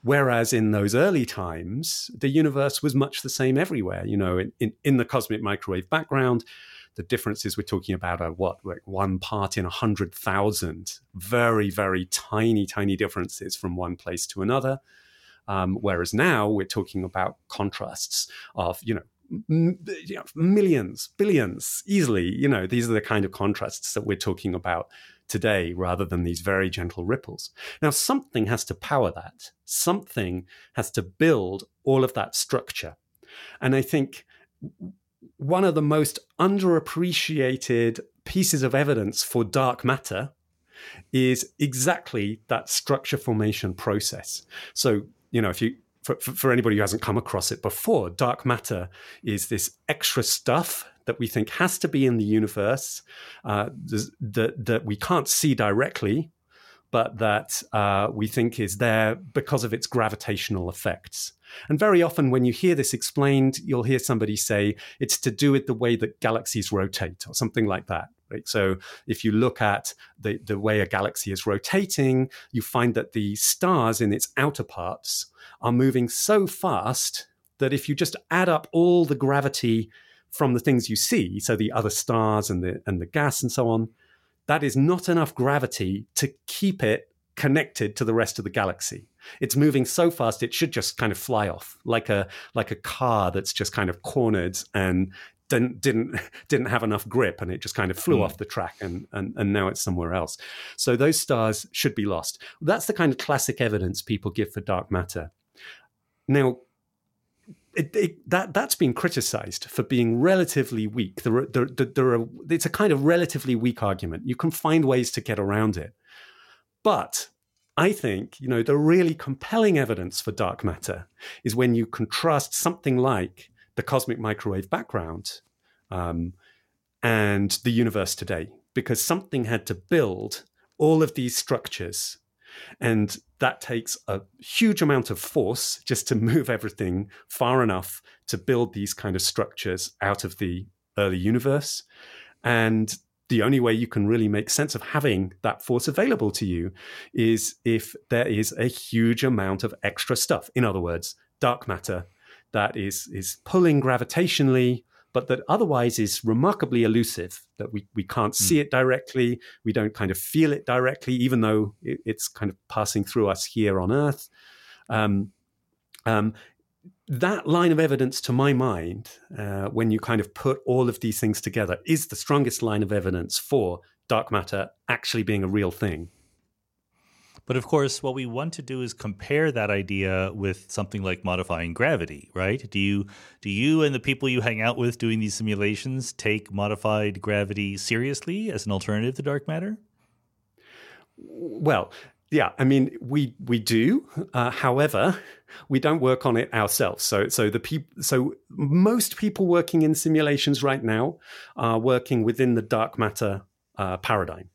Whereas in those early times, the universe was much the same everywhere. You know, in the cosmic microwave background, the differences we're talking about are like one part in 100,000, very, very tiny, tiny differences from one place to another. Whereas now we're talking about contrasts of, millions, billions, easily. You know, these are the kind of contrasts that we're talking about today rather than these very gentle ripples. Now, something has to power that. Something has to build all of that structure. And I think one of the most underappreciated pieces of evidence for dark matter is exactly that structure formation process. So, if you, for anybody who hasn't come across it before, dark matter is this extra stuff that we think has to be in the universe, that we can't see directly, but that we think is there because of its gravitational effects. And very often when you hear this explained, you'll hear somebody say it's to do with the way that galaxies rotate or something like that. Right? So if you look at the way a galaxy is rotating, you find that the stars in its outer parts are moving so fast that if you just add up all the gravity from the things you see, so the other stars and the gas and so on, that is not enough gravity to keep it connected to the rest of the galaxy. It's moving so fast it should just kind of fly off, like a car that's just kind of cornered and didn't have enough grip, and it just kind of flew off the track and now it's somewhere else. So those stars should be lost. That's the kind of classic evidence people give for dark matter. Now, that's been criticized for being relatively weak. It's a kind of relatively weak argument. You can find ways to get around it. But I think, the really compelling evidence for dark matter is when you contrast something like the cosmic microwave background and the universe today, because something had to build all of these structures. And that takes a huge amount of force just to move everything far enough to build these kind of structures out of the early universe. And the only way you can really make sense of having that force available to you is if there is a huge amount of extra stuff. In other words, dark matter that is pulling gravitationally, but that otherwise is remarkably elusive, that we can't see it directly. We don't kind of feel it directly, even though it's kind of passing through us here on Earth. That line of evidence, to my mind, when you kind of put all of these things together, is the strongest line of evidence for dark matter actually being a real thing. But of course, what we want to do is compare that idea with something like modifying gravity, right? Do you and the people you hang out with doing these simulations take modified gravity seriously as an alternative to dark matter? Well, yeah, I mean, we do. However, we don't work on it ourselves. So most people working in simulations right now are working within the dark matter paradigm.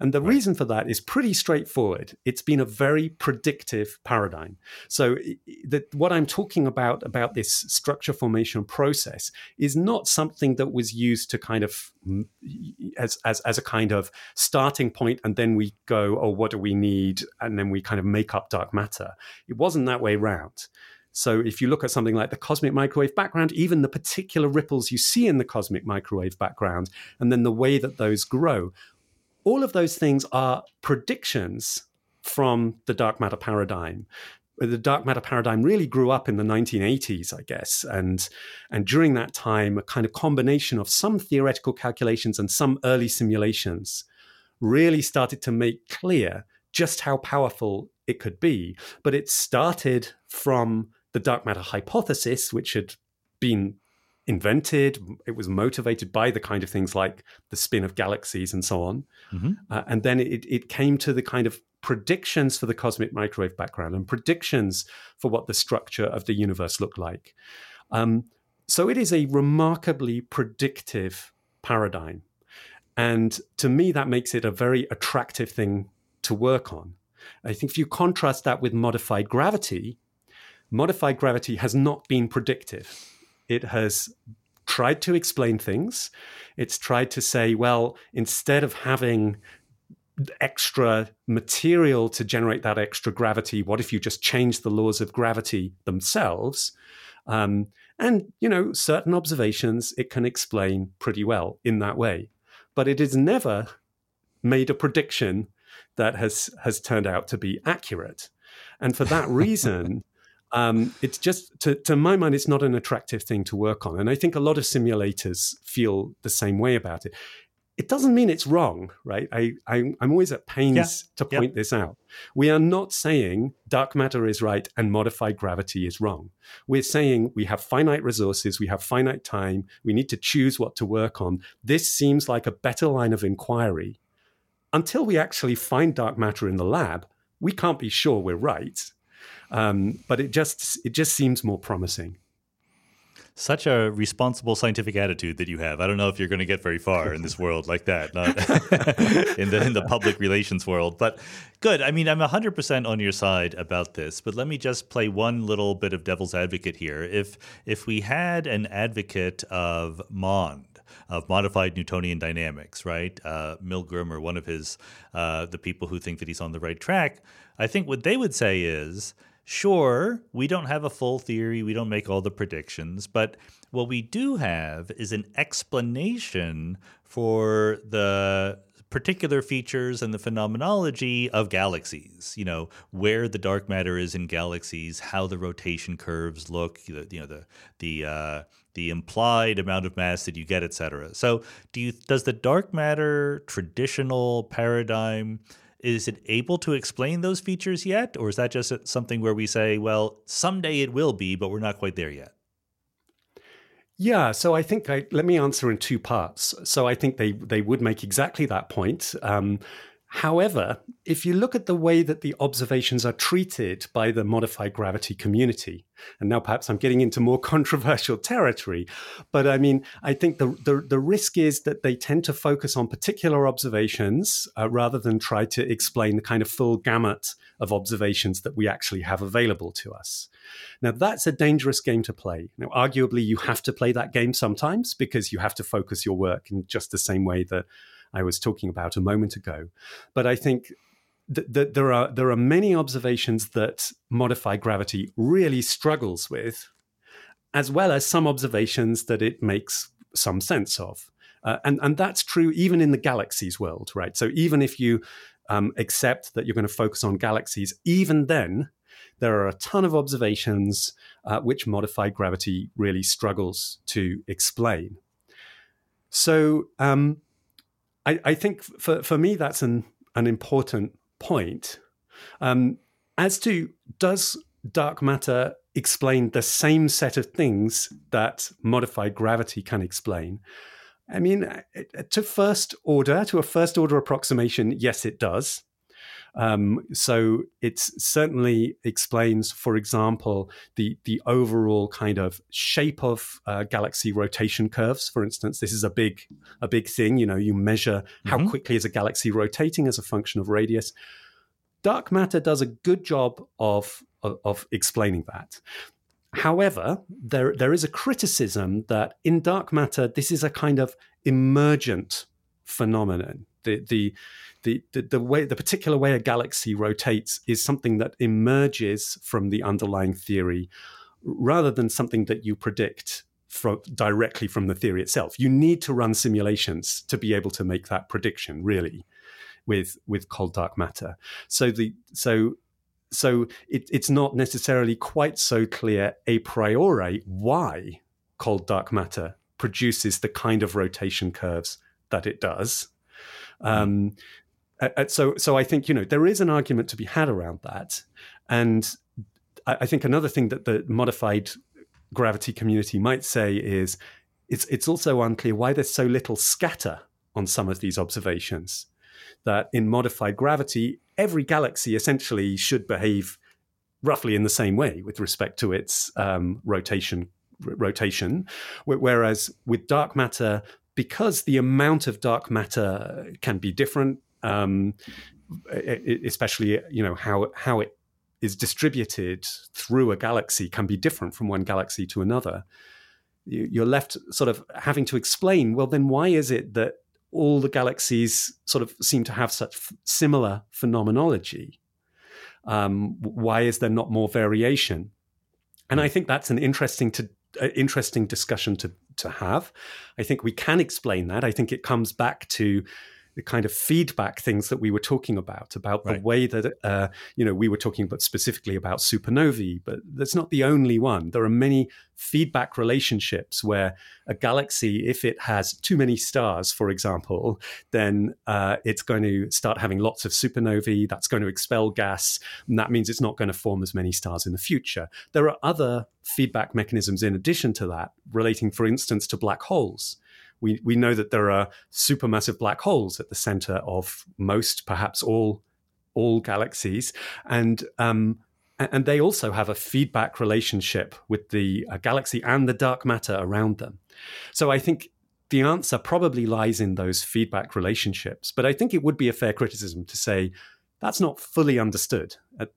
And the reason for that is pretty straightforward. It's been a very predictive paradigm. So what I'm talking about this structure formation process is not something that was used to kind of as a kind of starting point, and then we go, oh, what do we need? And then we kind of make up dark matter. It wasn't that way around. So if you look at something like the cosmic microwave background, even the particular ripples you see in the cosmic microwave background, and then the way that those grow, all of those things are predictions from the dark matter paradigm. The dark matter paradigm really grew up in the 1980s, I guess. And during that time, a kind of combination of some theoretical calculations and some early simulations really started to make clear just how powerful it could be. But it started from the dark matter hypothesis, which had been invented. It was motivated by the kind of things like the spin of galaxies and so on. Mm-hmm. And then it came to the kind of predictions for the cosmic microwave background and predictions for what the structure of the universe looked like. So it is a remarkably predictive paradigm. And to me, that makes it a very attractive thing to work on. I think if you contrast that with modified gravity has not been predictive. It has tried to explain things. It's tried to say, well, instead of having extra material to generate that extra gravity, what if you just change the laws of gravity themselves? And, you know, certain observations it can explain pretty well in that way. But it has never made a prediction that has turned out to be accurate. And for that reason... it's just, to my mind, it's not an attractive thing to work on. And I think a lot of simulators feel the same way about it. It doesn't mean it's wrong, right? I'm always at pains to point this out. We are not saying dark matter is right and modified gravity is wrong. We're saying we have finite resources, we have finite time, we need to choose what to work on. This seems like a better line of inquiry. Until we actually find dark matter in the lab, we can't be sure we're right. But it just seems more promising. Such a responsible scientific attitude that you have. I don't know if you're going to get very far in this world like that, not in the public relations world. But good. I mean, I'm 100% on your side about this. But let me just play one little bit of devil's advocate here. If we had an advocate of modified Newtonian dynamics, right? Milgrom or one of his, the people who think that he's on the right track, I think what they would say is, sure, we don't have a full theory, we don't make all the predictions, but what we do have is an explanation for the particular features and the phenomenology of galaxies, you know, where the dark matter is in galaxies, how the rotation curves look, you know, the implied amount of mass that you get, et cetera. So does the dark matter traditional paradigm, is it able to explain those features yet? Or is that just something where we say, well, someday it will be, but we're not quite there yet? Yeah, so I think let me answer in two parts. So I think they would make exactly that point. However, if you look at the way that the observations are treated by the modified gravity community, and now perhaps I'm getting into more controversial territory, but I mean, I think the risk is that they tend to focus on particular observations rather than try to explain the kind of full gamut of observations that we actually have available to us. Now, that's a dangerous game to play. Now, arguably, you have to play that game sometimes because you have to focus your work in just the same way that I was talking about a moment ago. But I think that there are many observations that modified gravity really struggles with, as well as some observations that it makes some sense of. And that's true even in the galaxies world, right? So even if you accept that you're going to focus on galaxies, even then, there are a ton of observations which modified gravity really struggles to explain. So I think for me, that's an important point. As to, does dark matter explain the same set of things that modified gravity can explain? I mean, to a first order approximation, yes, it does. So it certainly explains, for example, the overall kind of shape of galaxy rotation curves. For instance, this is a big thing. You know, you measure how quickly is a galaxy rotating as a function of radius. Dark matter does a good job of explaining that. However, there is a criticism that in dark matter, this is a kind of emergent phenomenon. The particular way a galaxy rotates is something that emerges from the underlying theory, rather than something that you predict directly from the theory itself. You need to run simulations to be able to make that prediction, really, with cold dark matter. So it's not necessarily quite so clear a priori why cold dark matter produces the kind of rotation curves that it does. So I think, you know, there is an argument to be had around that. And I think another thing that the modified gravity community might say is it's also unclear why there's so little scatter on some of these observations, that in modified gravity, every galaxy essentially should behave roughly in the same way with respect to its rotation. Whereas with dark matter, because the amount of dark matter can be different, especially, you know, how it is distributed through a galaxy can be different from one galaxy to another, you're left sort of having to explain, well, then why is it that all the galaxies sort of seem to have such similar phenomenology? Why is there not more variation? And I think that's an interesting discussion to have. I think we can explain that. I think it comes back to the kind of feedback things that we were talking about right. The way that, you know, we were talking about specifically about supernovae, but that's not the only one. There are many feedback relationships where a galaxy, if it has too many stars, for example, then it's going to start having lots of supernovae. That's going to expel gas, and that means it's not going to form as many stars in the future. There are other feedback mechanisms in addition to that, relating, for instance, to black holes. We know that there are supermassive black holes at the center of most, perhaps all galaxies, and they also have a feedback relationship with the galaxy and the dark matter around them. So I think the answer probably lies in those feedback relationships. But I think it would be a fair criticism to say that's not fully understood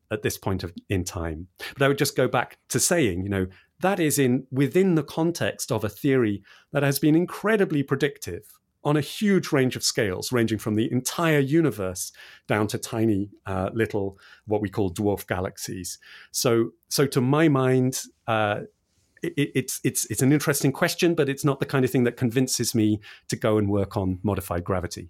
at this point in time. But I would just go back to saying, you know, that is within the context of a theory that has been incredibly predictive on a huge range of scales, ranging from the entire universe down to tiny little what we call dwarf galaxies. So to my mind, it's an interesting question, but it's not the kind of thing that convinces me to go and work on modified gravity.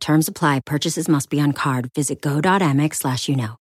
Terms apply. Purchases must be on card. Visit go.mx/you know.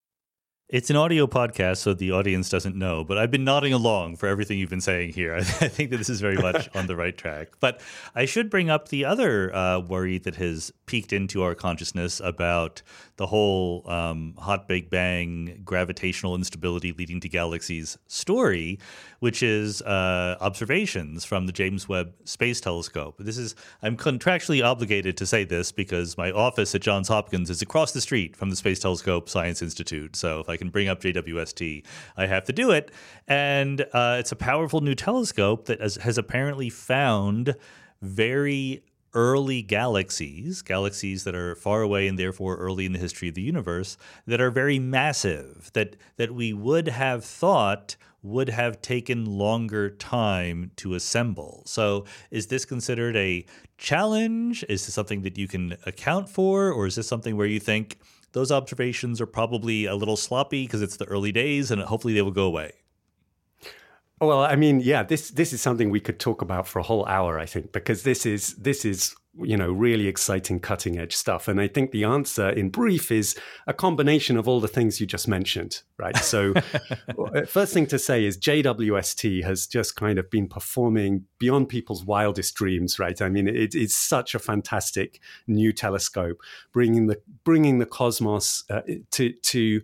It's an audio podcast, so the audience doesn't know, but I've been nodding along for everything you've been saying here. I think that this is very much on the right track. But I should bring up the other worry that has peeked into our consciousness about the whole hot Big Bang, gravitational instability leading to galaxies story, which is observations from the James Webb Space Telescope. This is, I'm contractually obligated to say this because my office at Johns Hopkins is across the street from the Space Telescope Science Institute. So if I can bring up JWST, I have to do it. And it's a powerful new telescope that has apparently found very early galaxies, galaxies that are far away and therefore early in the history of the universe, that are very massive, that we would have thought would have taken longer time to assemble. So is this considered a challenge? Is this something that you can account for? Or is this something where you think those observations are probably a little sloppy because it's the early days and hopefully they will go away? Well, I mean, yeah, this is something we could talk about for a whole hour, I think, because this is, you know, really exciting, cutting edge stuff. And I think the answer in brief is a combination of all the things you just mentioned, right? So first thing to say is JWST has just kind of been performing beyond people's wildest dreams, right? I mean, it's such a fantastic new telescope, bringing the cosmos into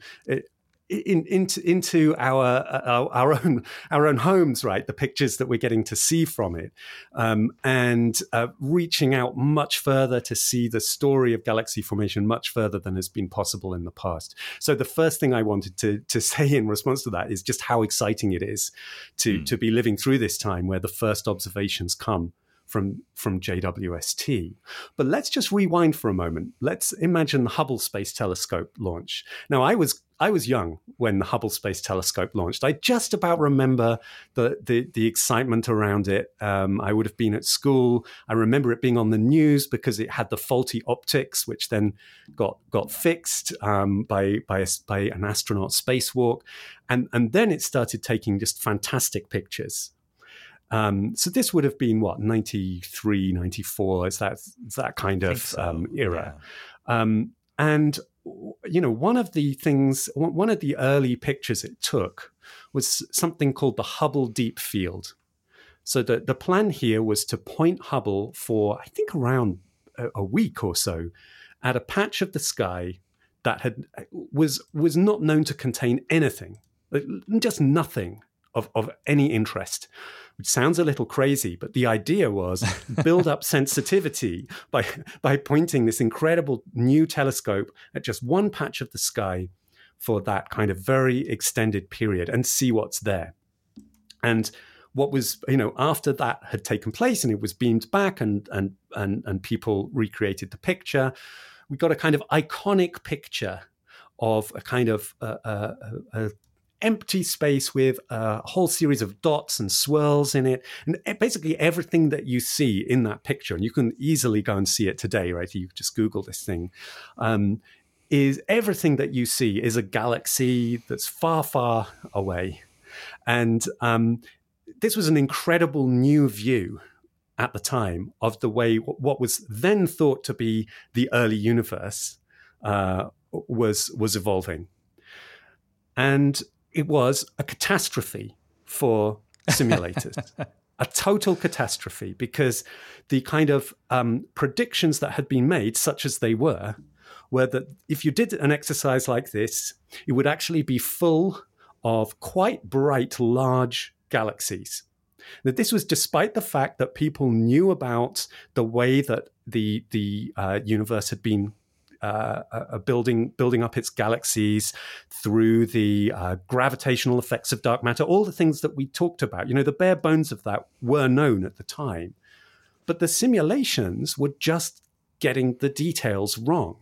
our own homes, right? The pictures that we're getting to see from it, and reaching out much further to see the story of galaxy formation much further than has been possible in the past. So the first thing I wanted to say in response to that is just how exciting it is to be living through this time where the first observations come from JWST. But let's just rewind for a moment. Let's imagine the Hubble Space Telescope launch. Now, I was young when the Hubble Space Telescope launched. I just about remember the excitement around it. I would have been at school. I remember it being on the news because it had the faulty optics, which then got fixed by an astronaut spacewalk, and then it started taking just fantastic pictures. So this would have been, what, 93, 94, it's that kind of era. Yeah. And, you know, one of the early pictures it took was something called the Hubble Deep Field. So the plan here was to point Hubble for, I think, around a week or so at a patch of the sky that was not known to contain anything, just nothing of any interest. It sounds a little crazy, but the idea was build up sensitivity by pointing this incredible new telescope at just one patch of the sky for that kind of very extended period and see what's there. And what was, you know, after that had taken place and it was beamed back and people recreated the picture, we got a kind of iconic picture of a kind of empty space with a whole series of dots and swirls in it, and basically everything that you see in that picture, and you can easily go and see it today, right? You just Google this thing, is everything that you see is a galaxy that's far, far away. And this was an incredible new view at the time of the way what was then thought to be the early universe was evolving. And it was a catastrophe for simulators, a total catastrophe, because the kind of predictions that had been made, such as they were that if you did an exercise like this, it would actually be full of quite bright, large galaxies. That this was despite the fact that people knew about the way that the universe had been building up its galaxies through the gravitational effects of dark matter, all the things that we talked about. You know, the bare bones of that were known at the time. But the simulations were just getting the details wrong.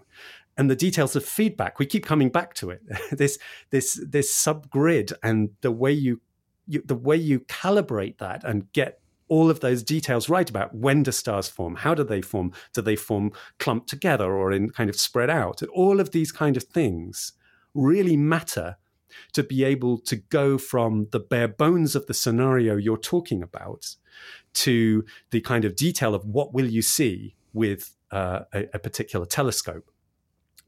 And the details of feedback, we keep coming back to it. this subgrid and the way you calibrate that and get all of those details right about when do stars form, how do they form, clumped together or in kind of spread out. All of these kind of things really matter to be able to go from the bare bones of the scenario you're talking about to the kind of detail of what will you see with a particular telescope.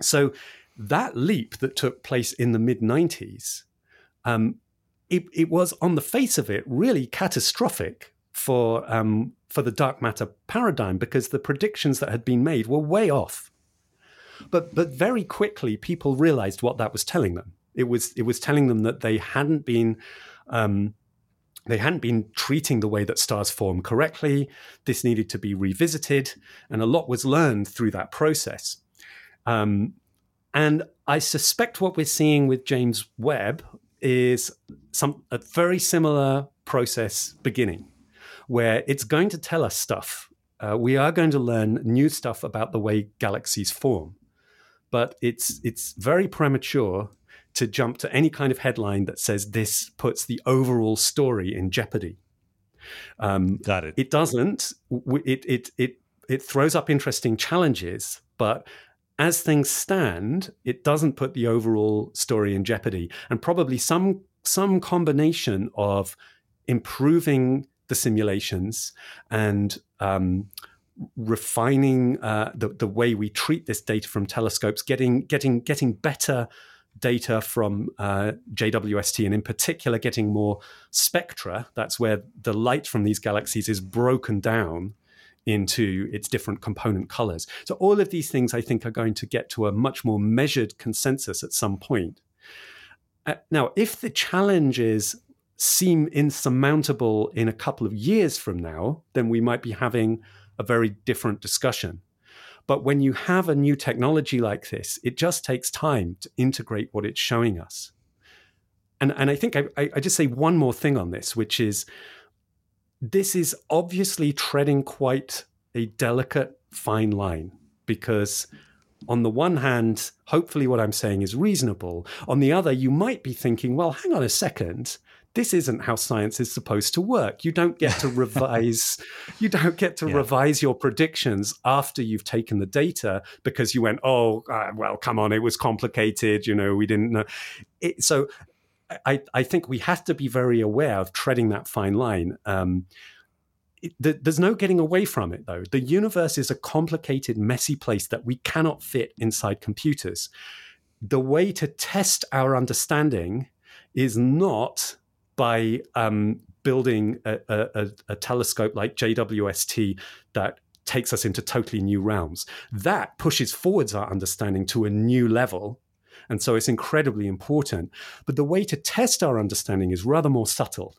So that leap that took place in the mid-90s, it was on the face of it really catastrophic for the dark matter paradigm, because the predictions that had been made were way off. But very quickly, people realized what that was telling them. It was telling them that they hadn't been treating the way that stars form correctly. This needed to be revisited, and a lot was learned through that process. And I suspect what we're seeing with James Webb is a very similar process beginning, where it's going to tell us stuff. We are going to learn new stuff about the way galaxies form, but it's very premature to jump to any kind of headline that says this puts the overall story in jeopardy. Got it. It doesn't. It throws up interesting challenges, but as things stand, it doesn't put the overall story in jeopardy. And probably some combination of improving the simulations and refining the way we treat this data from telescopes, getting better data from JWST, and in particular getting more spectra. That's where the light from these galaxies is broken down into its different component colors. So all of these things, I think, are going to get to a much more measured consensus at some point. Now, if the challenges seem insurmountable in a couple of years from now, then we might be having a very different discussion. But when you have a new technology like this, it just takes time to integrate what it's showing us. And I think I just say one more thing on this, which is this is obviously treading quite a delicate fine line, because on the one hand, hopefully what I'm saying is reasonable. On the other, you might be thinking, well, hang on a second, this isn't how science is supposed to work. You don't get to revise revise your predictions after you've taken the data because you went, come on, it was complicated, we didn't know. So I think we have to be very aware of treading that fine line. There's no getting away from it, though. The universe is a complicated, messy place that we cannot fit inside computers. The way to test our understanding is not by building a telescope like JWST that takes us into totally new realms. That pushes forwards our understanding to a new level, and so it's incredibly important. But the way to test our understanding is rather more subtle,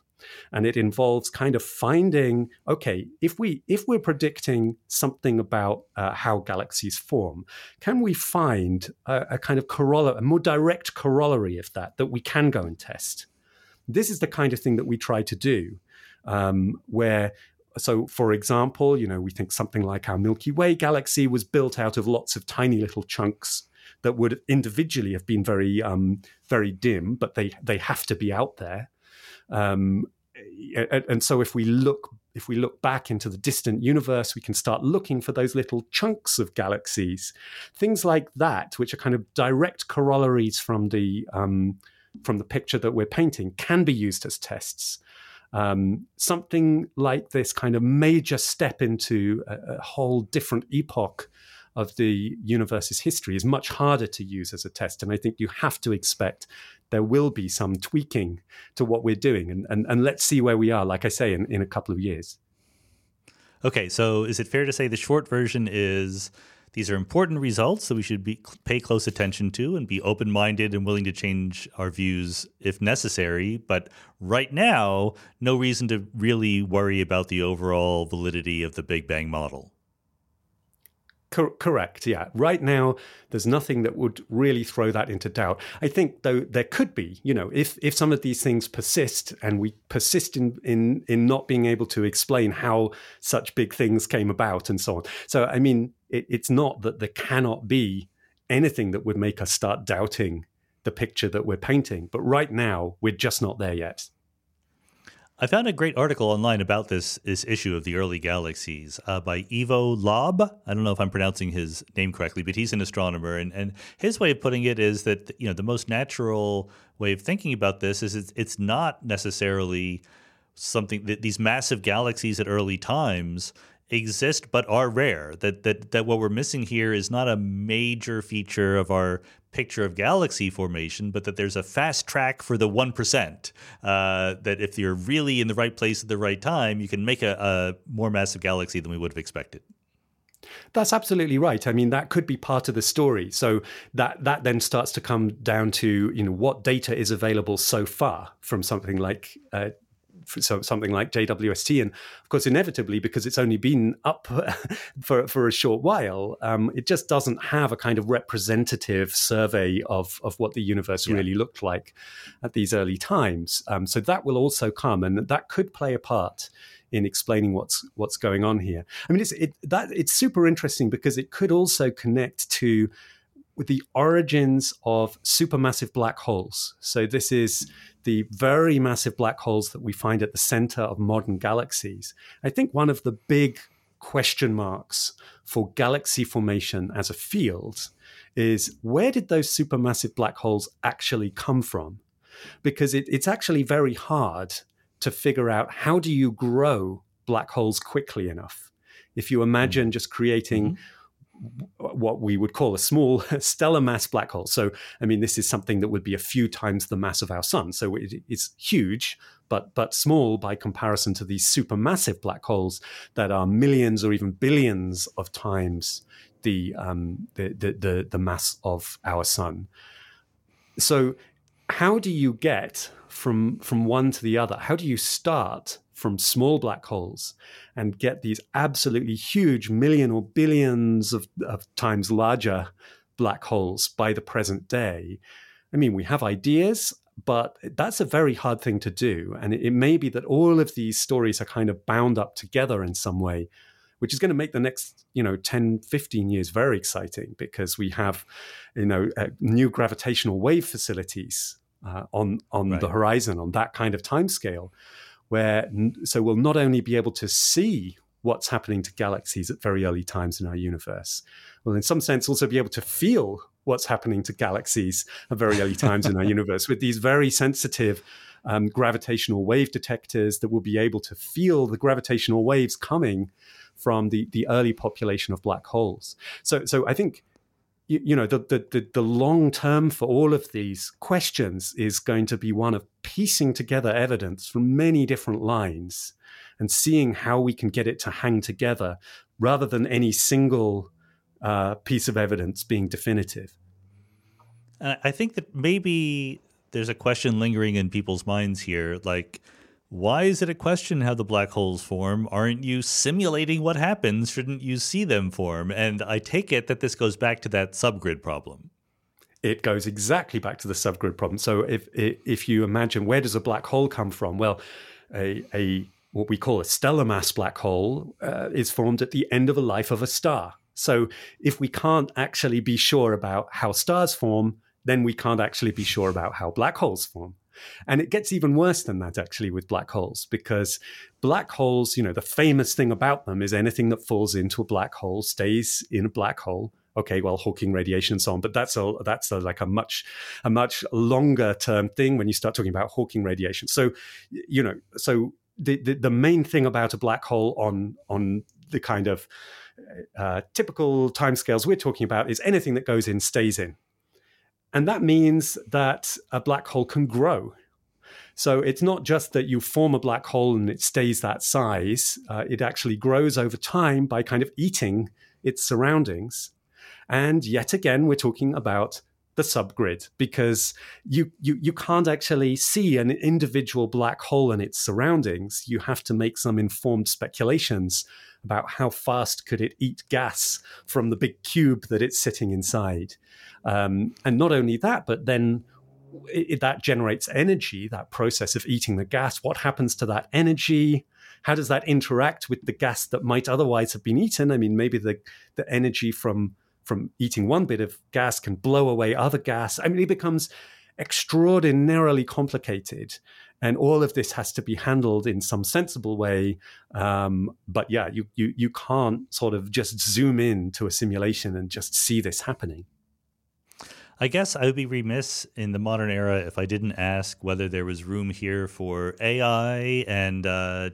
and it involves kind of finding, okay, if we're predicting something about how galaxies form, can we find a kind of corollary, a more direct corollary of that we can go and test? This is the kind of thing that we try to do, so for example, we think something like our Milky Way galaxy was built out of lots of tiny little chunks that would individually have been very, very dim, but they have to be out there. And so if we look back into the distant universe, we can start looking for those little chunks of galaxies, things like that, which are kind of direct corollaries from the picture that we're painting, can be used as tests. Something like this kind of major step into a whole different epoch of the universe's history is much harder to use as a test. And I think you have to expect there will be some tweaking to what we're doing. And let's see where we are, like I say, in a couple of years. Okay, so is it fair to say the short version is these are important results that we should pay close attention to and be open-minded and willing to change our views if necessary. But right now, no reason to really worry about the overall validity of the Big Bang model. Correct, yeah. Right now, there's nothing that would really throw that into doubt. I think, though, there could be, if some of these things persist and we persist in not being able to explain how such big things came about and so on. So, I mean, it's not that there cannot be anything that would make us start doubting the picture that we're painting. But right now, we're just not there yet. I found a great article online about this issue of the early galaxies by Ivo Loeb. I don't know if I'm pronouncing his name correctly, but he's an astronomer. And his way of putting it is that, the most natural way of thinking about this is it's not necessarily something that these massive galaxies at early times exist but are rare, that what we're missing here is not a major feature of our picture of galaxy formation, but that there's a fast track for the 1%, that if you're really in the right place at the right time, you can make a more massive galaxy than we would have expected. That's absolutely right. I mean, that could be part of the story. So that then starts to come down to, you know, what data is available so far from something like JWST. And of course, inevitably, because it's only been up for a short while, it just doesn't have a kind of representative survey of what the universe really looked like at these early times. So that will also come, and that could play a part in explaining what's going on here. I mean, it's super interesting because it could also connect to the origins of supermassive black holes. So this is the very massive black holes that we find at the center of modern galaxies. I think one of the big question marks for galaxy formation as a field is, where did those supermassive black holes actually come from? Because it's actually very hard to figure out, how do you grow black holes quickly enough? If you imagine just creating what we would call a small stellar mass black hole. So, I mean, this is something that would be a few times the mass of our sun. So it's huge, but small by comparison to these supermassive black holes that are millions or even billions of times the mass of our sun. So how do you get from one to the other? How do you start from small black holes and get these absolutely huge, million or billions of times larger black holes by the present day? I mean, we have ideas, but that's a very hard thing to do. And it may be that all of these stories are kind of bound up together in some way, which is going to make the next, 10, 15 years very exciting, because we have, new gravitational wave facilities on the horizon, on that kind of timescale. So we'll not only be able to see what's happening to galaxies at very early times in our universe, we'll in some sense also be able to feel what's happening to galaxies at very early times in our universe with these very sensitive gravitational wave detectors that will be able to feel the gravitational waves coming from the early population of black holes. So I think the long term for all of these questions is going to be one of piecing together evidence from many different lines and seeing how we can get it to hang together, rather than any single piece of evidence being definitive. And I think that maybe there's a question lingering in people's minds here, like, why is it a question how the black holes form? Aren't you simulating what happens? Shouldn't you see them form? And I take it that this goes back to that subgrid problem. It goes exactly back to the subgrid problem. So if you imagine, where does a black hole come from? Well, what we call a stellar mass black hole is formed at the end of a life of a star. So if we can't actually be sure about how stars form, then we can't actually be sure about how black holes form. And it gets even worse than that, actually, with black holes, because black holes, the famous thing about them is anything that falls into a black hole stays in a black hole. Okay, well, Hawking radiation and so on, but that's a much longer term thing when you start talking about Hawking radiation. So, the main thing about a black hole on the kind of typical timescales we're talking about is anything that goes in stays in. And that means that a black hole can grow. So it's not just that you form a black hole and it stays that size. It actually grows over time by kind of eating its surroundings. And yet again, we're talking about the subgrid, because you can't actually see an individual black hole and its surroundings. You have to make some informed speculations about how fast could it eat gas from the big cube that it's sitting inside. And not only that, but then that generates energy, that process of eating the gas. What happens to that energy? How does that interact with the gas that might otherwise have been eaten? I mean, maybe the energy from eating one bit of gas can blow away other gas. I mean, it becomes extraordinarily complicated. And all of this has to be handled in some sensible way. But yeah, you can't sort of just zoom in to a simulation and just see this happening. I guess I would be remiss in the modern era if I didn't ask whether there was room here for AI and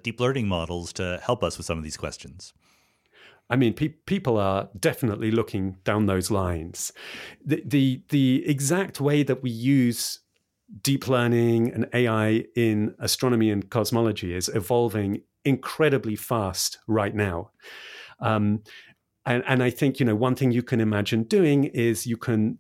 deep learning models to help us with some of these questions. I mean, people are definitely looking down those lines. The exact way that we use deep learning and AI in astronomy and cosmology is evolving incredibly fast right now. And I think, you know, one thing you can imagine doing is you can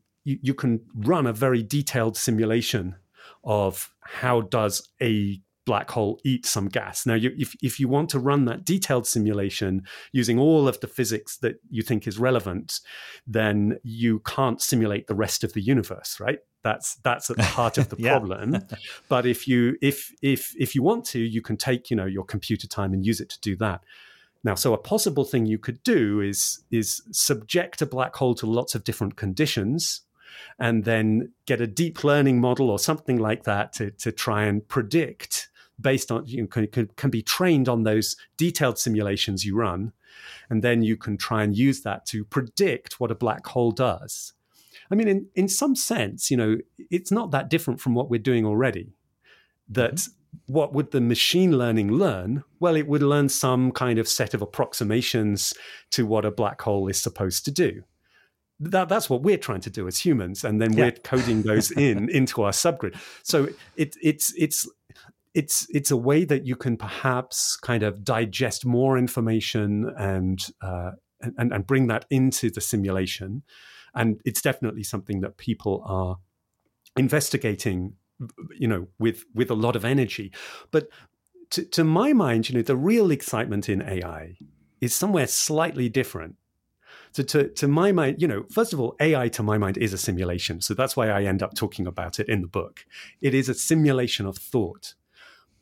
run a very detailed simulation of how does a black hole eat some gas. Now, if you want to run that detailed simulation using all of the physics that you think is relevant, then you can't simulate the rest of the universe, right? That's at the heart of the problem. But if you want to, you can take, you know, your computer time and use it to do that. Now, so a possible thing you could do is subject a black hole to lots of different conditions, and then get a deep learning model or something like that to try and predict based on, you know, can be trained on those detailed simulations you run, and then you can try and use that to predict what a black hole does. I mean, in some sense, you know, it's not that different from what we're doing already. That what would the machine learning learn? Well, it would learn some kind of set of approximations to what a black hole is supposed to do. That's what we're trying to do as humans, and then we're coding those into our subgrid. So it's a way that you can perhaps kind of digest more information and bring that into the simulation. And it's definitely something that people are investigating, you know, with a lot of energy. But to my mind, you know, the real excitement in AI is somewhere slightly different. So to my mind, you know, first of all, AI to my mind is a simulation. So that's why I end up talking about it in the book. It is a simulation of thought.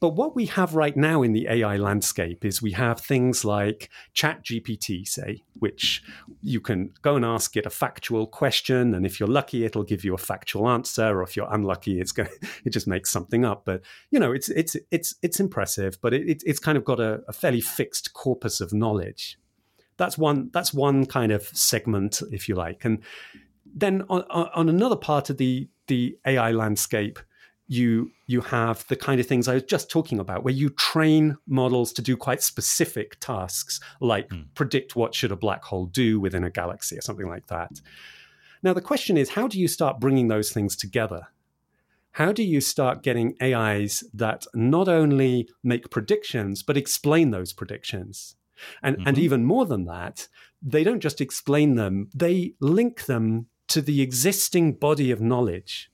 But what we have right now in the AI landscape is we have things like ChatGPT, say, which you can go and ask it a factual question. And if you're lucky, it'll give you a factual answer. Or if you're unlucky, it just makes something up. But, you know, it's impressive, but it's kind of got a fairly fixed corpus of knowledge. That's one kind of segment, if you like. And then on another part of the AI landscape, you have the kind of things I was just talking about, where you train models to do quite specific tasks, like predict what should a black hole do within a galaxy or something like that. Now, the question is, how do you start bringing those things together? How do you start getting AIs that not only make predictions, but explain those predictions? And even more than that, they don't just explain them, they link them to the existing body of knowledge.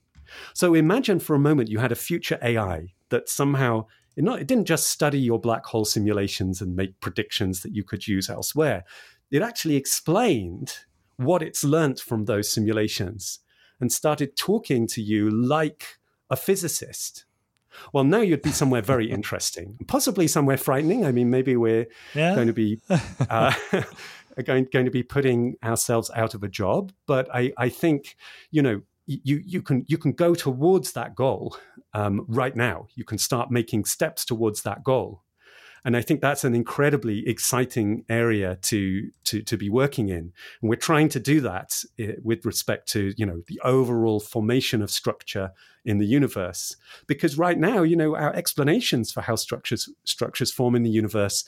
So imagine for a moment you had a future AI that somehow, it didn't just study your black hole simulations and make predictions that you could use elsewhere. It actually explained what it's learnt from those simulations and started talking to you like a physicist. Well, now you'd be somewhere very interesting, possibly somewhere frightening. I mean, maybe we're going to be going to be putting ourselves out of a job. But I think, you know, you can go towards that goal right now. You can start making steps towards that goal, and I think that's an incredibly exciting area to be working in. And we're trying to do that with respect to, you know, the overall formation of structure in the universe, because right now, you know, our explanations for how structures form in the universe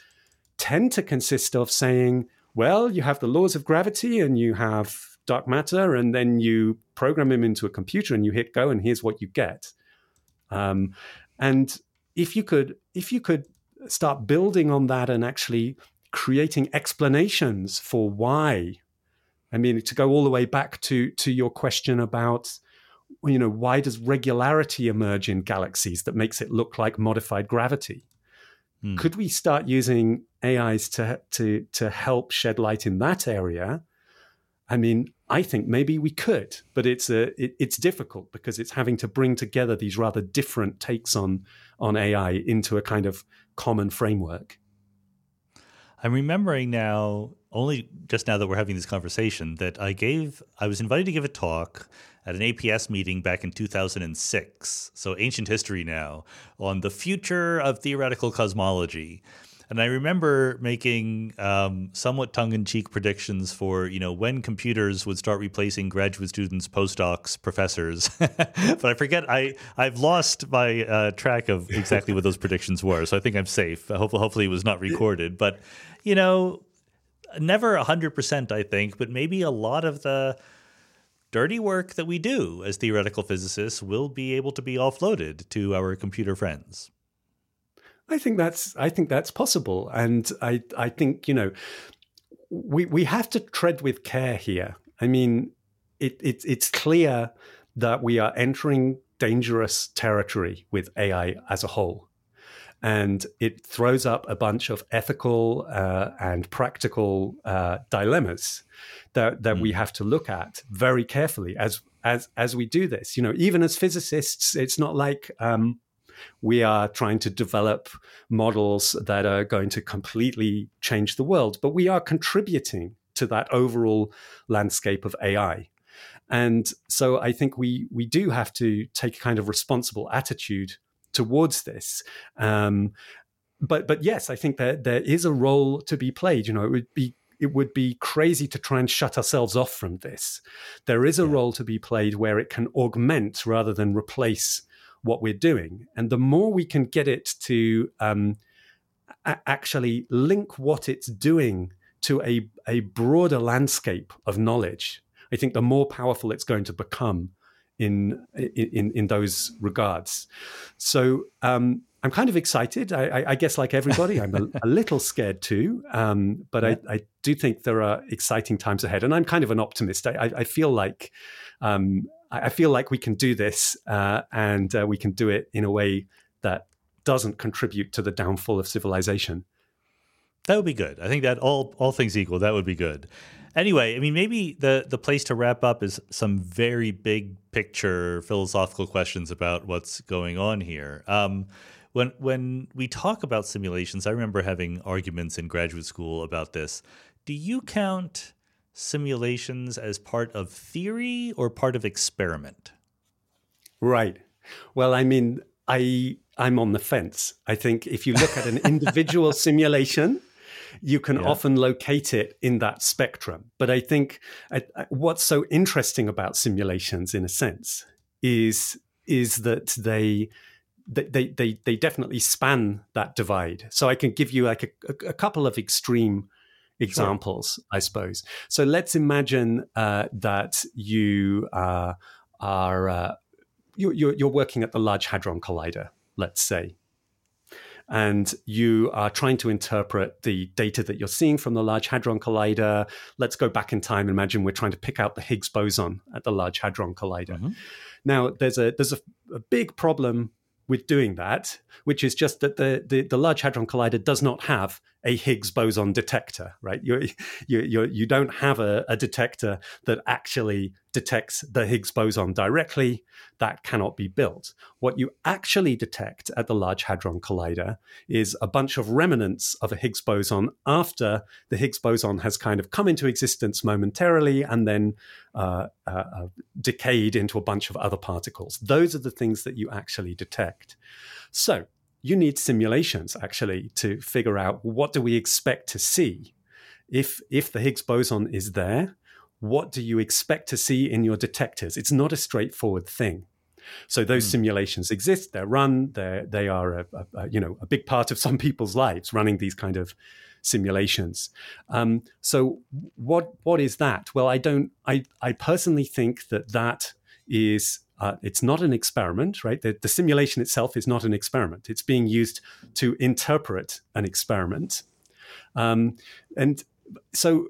tend to consist of saying, well, you have the laws of gravity and you have dark matter, and then you program them into a computer and you hit go, and here's what you get. And if you could start building on that and actually creating explanations for why, I mean, to go all the way back to your question about, you know, why does regularity emerge in galaxies that makes it look like modified gravity? Could we start using AIs to help shed light in that area? I mean, I think maybe we could, but it's difficult because it's having to bring together these rather different takes on AI into a kind of common framework. I'm remembering now, only just now that we're having this conversation, that I was invited to give a talk at an APS meeting back in 2006, so ancient history now, on the future of theoretical cosmology. And I remember making somewhat tongue-in-cheek predictions for, you know, when computers would start replacing graduate students, postdocs, professors. But I forget, I've lost my track of exactly what those predictions were. So I think I'm safe. Hopefully it was not recorded. But, you know, never 100%, I think, but maybe a lot of the dirty work that we do as theoretical physicists will be able to be offloaded to our computer friends. I think that's possible, and I think, you know, we have to tread with care here. I mean, it's clear that we are entering dangerous territory with AI as a whole. And it throws up a bunch of ethical and practical dilemmas that we have to look at very carefully as we do this. You know, even as physicists, it's not like we are trying to develop models that are going to completely change the world, but we are contributing to that overall landscape of AI. And so I think we do have to take a kind of responsible attitude towards this. But yes, I think that there is a role to be played. You know, it would be crazy to try and shut ourselves off from this. There is a role to be played where it can augment rather than replace what we're doing. And the more we can get it to actually link what it's doing to a broader landscape of knowledge, I think the more powerful it's going to become in those regards. So I'm kind of excited. I guess like everybody, I'm a little scared too. But yeah. I do think there are exciting times ahead, and I'm kind of an optimist. I feel like we can do this, and we can do it in a way that doesn't contribute to the downfall of civilization. That would be good. I think that all things equal, that would be good. Anyway, I mean, maybe the place to wrap up is some very big picture philosophical questions about what's going on here. When we talk about simulations, I remember having arguments in graduate school about this. Do you count simulations as part of theory or part of experiment? Right. Well, I mean, I'm on the fence. I think if you look at an individual simulation, you can often locate it in that spectrum. But I think what's so interesting about simulations, in a sense, is that they definitely span that divide. So I can give you like a couple of extreme examples, I suppose. So let's imagine that you are you're working at the Large Hadron Collider, let's say. And you are trying to interpret the data that you're seeing from the Large Hadron Collider. Let's go back in time and imagine we're trying to pick out the Higgs boson at the Large Hadron Collider. Mm-hmm. Now, there's a big problem with doing that, which is just that the Large Hadron Collider does not have a Higgs boson detector, right? You don't have a detector that actually detects the Higgs boson directly. That cannot be built. What you actually detect at the Large Hadron Collider is a bunch of remnants of a Higgs boson after the Higgs boson has kind of come into existence momentarily and then decayed into a bunch of other particles. Those are the things that you actually detect. So you need simulations, actually, to figure out what do we expect to see. If the Higgs boson is there, what do you expect to see in your detectors? It's not a straightforward thing. So those simulations exist. They're run. They are a big part of some people's lives, running these kind of simulations. So what is that? Well, I personally think that is it's not an experiment, right? The simulation itself is not an experiment. It's being used to interpret an experiment, and. So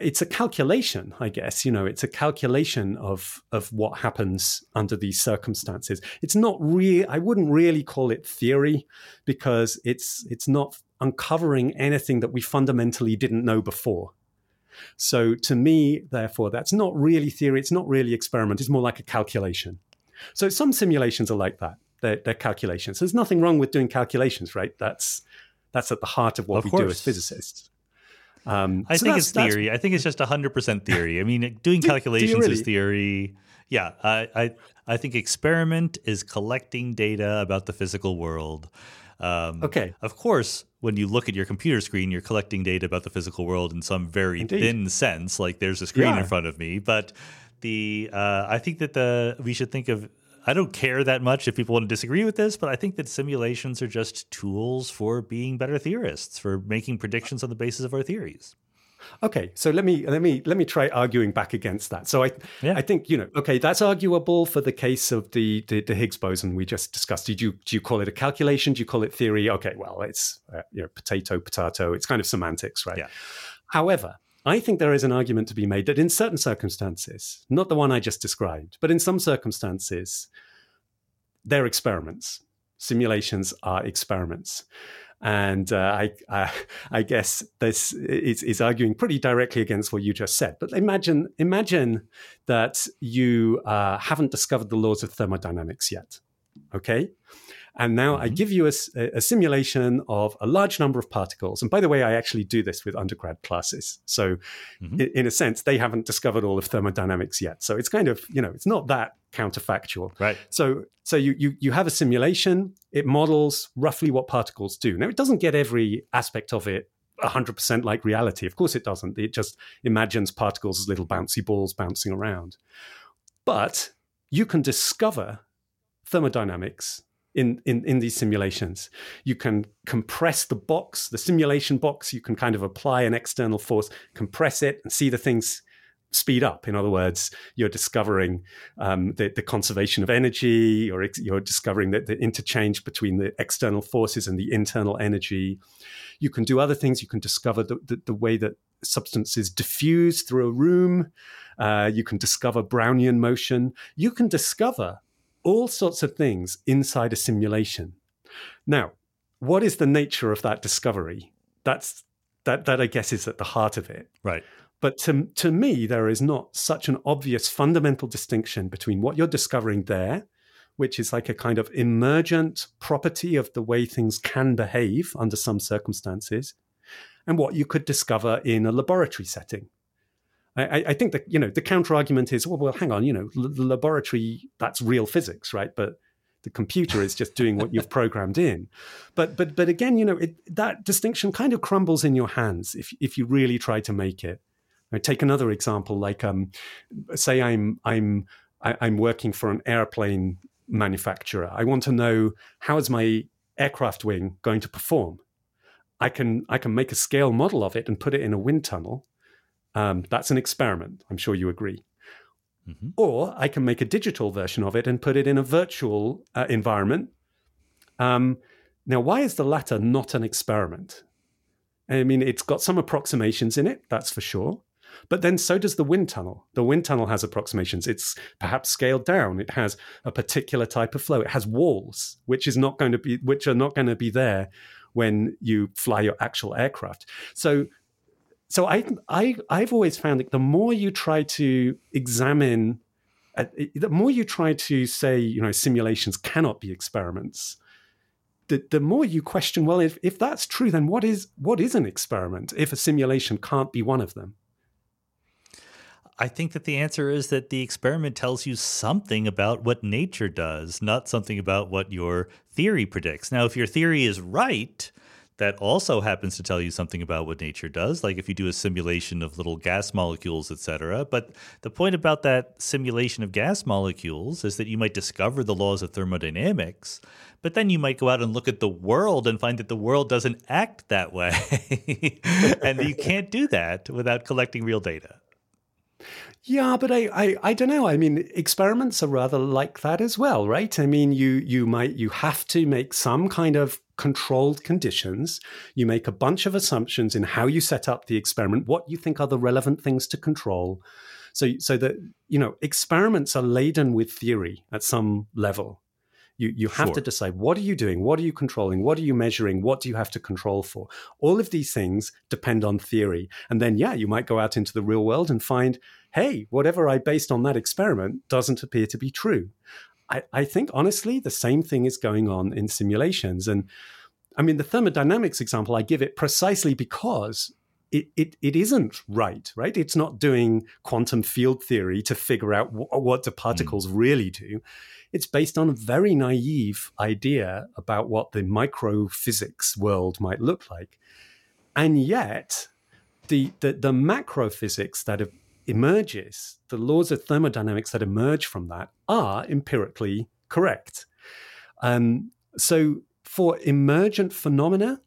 it's a calculation, I guess. You know, it's a calculation of what happens under these circumstances. It's not really. I wouldn't really call it theory because it's not uncovering anything that we fundamentally didn't know before. So to me, therefore, that's not really theory. It's not really experiment. It's more like a calculation. So some simulations are like that. They're calculations. There's nothing wrong with doing calculations, right? That's at the heart of what we do as physicists. I think it's theory. I think it's just 100% theory. I mean, doing calculations is theory. Yeah, I think experiment is collecting data about the physical world. Okay. Of course, when you look at your computer screen, you're collecting data about the physical world in some very thin sense. Like there's a screen in front of me, but I think that we should think of. I don't care that much if people want to disagree with this, but I think that simulations are just tools for being better theorists, for making predictions on the basis of our theories. Okay, so let me try arguing back against that. So I think, you know, okay, that's arguable for the case of the Higgs boson we just discussed. Do you call it a calculation? Do you call it theory? Okay, well, it's potato. It's kind of semantics, right? Yeah. However, I think there is an argument to be made that in certain circumstances, not the one I just described, but in some circumstances, they're experiments. Simulations are experiments. And I guess this is arguing pretty directly against what you just said. But imagine that you haven't discovered the laws of thermodynamics yet, okay? And now I give you a simulation of a large number of particles. And by the way, I actually do this with undergrad classes. So in a sense, they haven't discovered all of thermodynamics yet. So it's kind of, you know, it's not that counterfactual. Right. So you have a simulation. It models roughly what particles do. Now, it doesn't get every aspect of it 100% like reality. Of course it doesn't. It just imagines particles as little bouncy balls bouncing around. But you can discover thermodynamics in these simulations. You can compress the box, the simulation box. You can kind of apply an external force, compress it, and see the things speed up. In other words, you're discovering the conservation of energy, or you're discovering the interchange between the external forces and the internal energy. You can do other things. You can discover the way that substances diffuse through a room. You can discover Brownian motion. You can discover all sorts of things inside a simulation. Now, what is the nature of that discovery? That I guess is at the heart of it. Right. But to me, there is not such an obvious fundamental distinction between what you're discovering there, which is like a kind of emergent property of the way things can behave under some circumstances, and what you could discover in a laboratory setting. I think that, you know, the counter argument is, well, hang on, you know, the laboratory, that's real physics, right? But the computer is just doing what you've programmed in. But again, you know, that distinction kind of crumbles in your hands if you really try to make it. I take another example, like say I'm working for an airplane manufacturer. I want to know, how is my aircraft wing going to perform? I can make a scale model of it and put it in a wind tunnel. That's an experiment. I'm sure you agree. Mm-hmm. Or I can make a digital version of it and put it in a virtual environment. Now, why is the latter not an experiment? I mean, it's got some approximations in it, that's for sure. But then so does the wind tunnel. The wind tunnel has approximations. It's perhaps scaled down. It has a particular type of flow. It has walls, which are not going to be there when you fly your actual aircraft. So I've always found that the more you try to examine, the more you try to say, you know, simulations cannot be experiments, the more you question, well, if that's true, then what is an experiment if a simulation can't be one of them? I think that the answer is that the experiment tells you something about what nature does, not something about what your theory predicts. Now, if your theory is right, that also happens to tell you something about what nature does, like if you do a simulation of little gas molecules, et cetera. But the point about that simulation of gas molecules is that you might discover the laws of thermodynamics, but then you might go out and look at the world and find that the world doesn't act that way. And you can't do that without collecting real data. Yeah, but I don't know. I mean, experiments are rather like that as well, right? I mean, you have to make some kind of controlled conditions. You make a bunch of assumptions in how you set up the experiment, what you think are the relevant things to control. So that, you know, experiments are laden with theory at some level. You have to decide, what are you doing? What are you controlling? What are you measuring? What do you have to control for? All of these things depend on theory. And then, yeah, you might go out into the real world and find, hey, whatever I based on that experiment doesn't appear to be true. I think, honestly, the same thing is going on in simulations. And I mean, the thermodynamics example, I give it precisely because it isn't right? It's not doing quantum field theory to figure out what do particles really do. It's based on a very naive idea about what the microphysics world might look like. And yet, the macrophysics that emerges, the laws of thermodynamics that emerge from that, are empirically correct. So for emergent phenomena,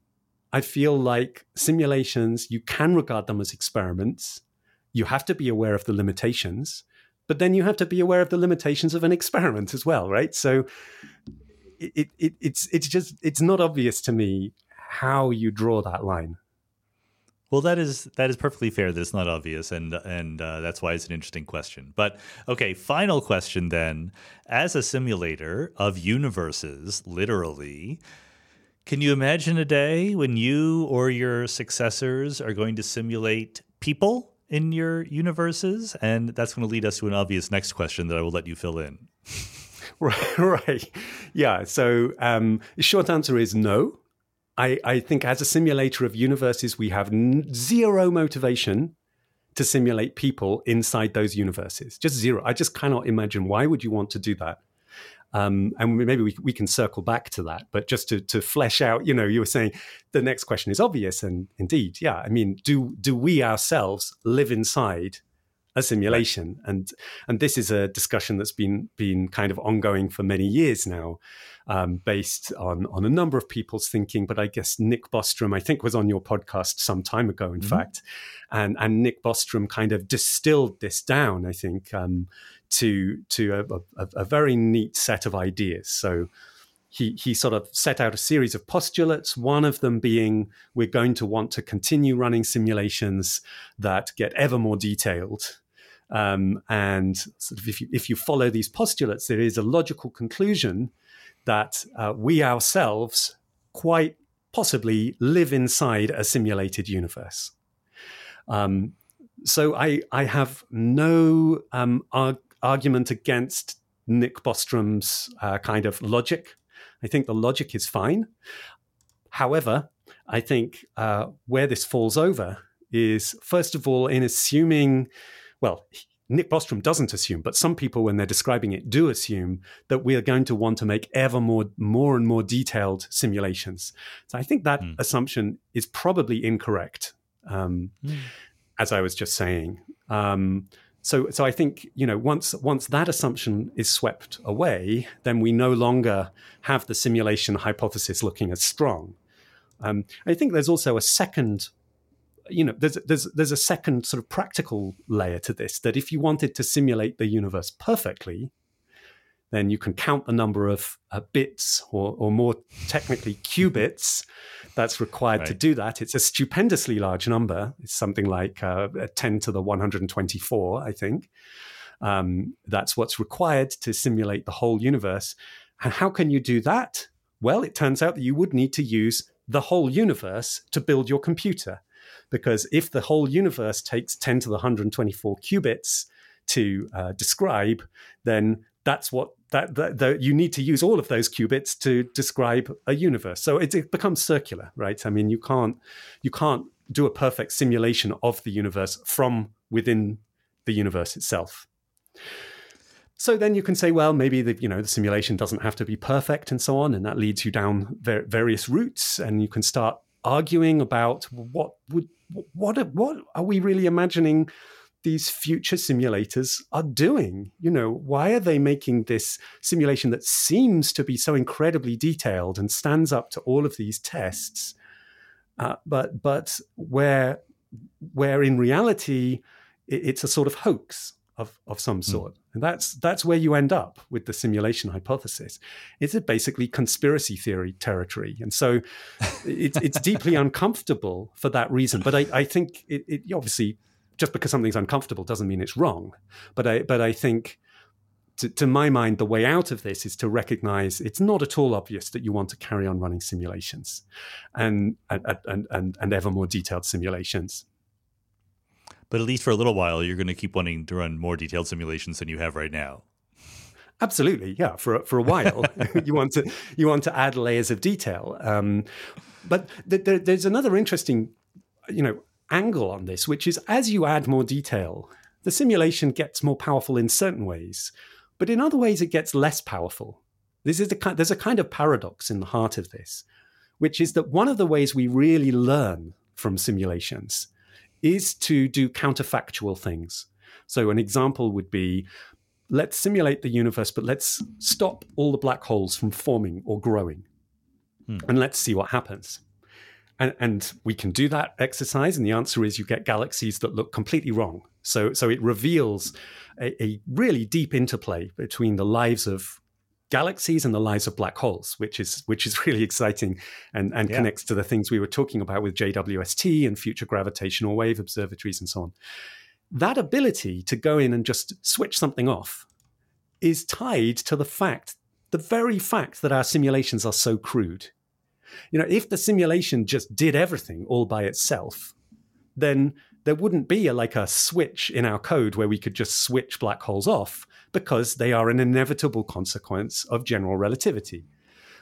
I feel like simulations, you can regard them as experiments. You have to be aware of the limitations, but then you have to be aware of the limitations of an experiment as well, right? So it's not obvious to me how you draw that line. Well, that is perfectly fair that it's not obvious, and that's why it's an interesting question. But okay, final question then. As a simulator of universes, literally, can you imagine a day when you or your successors are going to simulate people in your universes? And that's going to lead us to an obvious next question that I will let you fill in. Right. Yeah. So the short answer is no. I think as a simulator of universes, we have zero motivation to simulate people inside those universes. Just zero. I just cannot imagine. Why would you want to do that? And maybe we can circle back to that. But just to flesh out, you know, you were saying the next question is obvious. And indeed, yeah, I mean, do we ourselves live inside a simulation? And this is a discussion that's been kind of ongoing for many years now, based on a number of people's thinking. But I guess Nick Bostrom, I think, was on your podcast some time ago, in fact. And Nick Bostrom kind of distilled this down, I think, to a very neat set of ideas. So he sort of set out a series of postulates, one of them being we're going to want to continue running simulations that get ever more detailed. And sort of if you follow these postulates, there is a logical conclusion that we ourselves quite possibly live inside a simulated universe. So I have no argument against Nick Bostrom's kind of logic. I think the logic is fine. However, I think where this falls over is, first of all, in assuming, well, Nick Bostrom doesn't assume, but some people, when they're describing it, do assume that we are going to want to make ever more and more detailed simulations. So I think that assumption is probably incorrect, as I was just saying. So I think, you know, once that assumption is swept away, then we no longer have the simulation hypothesis looking as strong. I think there's also a second, you know, there's a second sort of practical layer to this, that if you wanted to simulate the universe perfectly, then you can count the number of bits or more technically qubits that's required to do that. It's a stupendously large number. It's something like 10 to the 124, I think. That's what's required to simulate the whole universe. And how can you do that? Well, it turns out that you would need to use the whole universe to build your computer. Because if the whole universe takes 10 to the 124 qubits to describe, then that's what that you need to use all of those qubits to describe a universe. So it becomes circular, right? I mean, you can't do a perfect simulation of the universe from within the universe itself. So then you can say, well, maybe the simulation doesn't have to be perfect and so on, and that leads you down various routes, and you can start arguing about what are we really imagining these future simulators are doing. You know, why are they making this simulation that seems to be so incredibly detailed and stands up to all of these tests, but where in reality it's a sort of hoax of some sort? And that's where you end up with the simulation hypothesis. It's basically conspiracy theory territory, and so it's deeply uncomfortable for that reason. But I think it obviously, just because something's uncomfortable doesn't mean it's wrong. But I think, to my mind, the way out of this is to recognize it's not at all obvious that you want to carry on running simulations and ever more detailed simulations. But at least for a little while, you're going to keep wanting to run more detailed simulations than you have right now. Absolutely, yeah. For a while, you want to add layers of detail. But there's another interesting, you know, angle on this, which is, as you add more detail, the simulation gets more powerful in certain ways, but in other ways it gets less powerful. There's a kind of paradox in the heart of this, which is that one of the ways we really learn from simulations is to do counterfactual things. So an example would be, let's simulate the universe, but let's stop all the black holes from forming or growing, and let's see what happens. And we can do that exercise, and the answer is you get galaxies that look completely wrong. So it reveals a really deep interplay between the lives of galaxies and the lives of black holes, which is really exciting and yeah. connects to the things we were talking about with JWST and future gravitational wave observatories and so on. That ability to go in and just switch something off is tied to the fact, the very fact that our simulations are so crude. You know, if the simulation just did everything all by itself, then there wouldn't be a switch in our code where we could just switch black holes off, because they are an inevitable consequence of general relativity.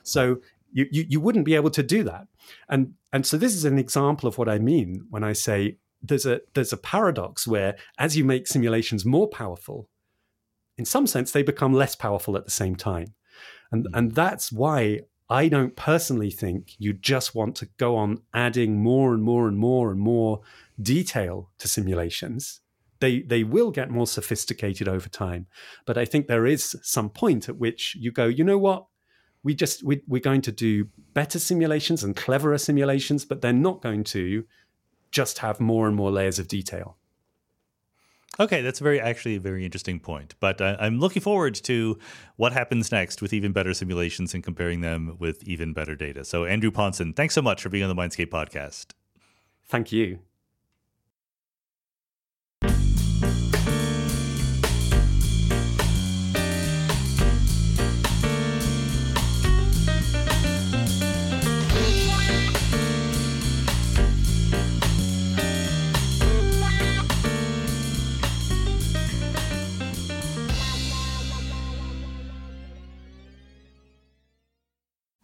So you wouldn't be able to do that. And so this is an example of what I mean when I say there's a paradox where as you make simulations more powerful, in some sense, they become less powerful at the same time. And that's why I don't personally think you just want to go on adding more and more and more and more detail to simulations. They will get more sophisticated over time. But I think there is some point at which you go, you know what? We're going to do better simulations and cleverer simulations, but they're not going to just have more and more layers of detail. Okay, that's actually a very interesting point. But I'm looking forward to what happens next with even better simulations and comparing them with even better data. So Andrew Pontzen, thanks so much for being on the Mindscape podcast. Thank you.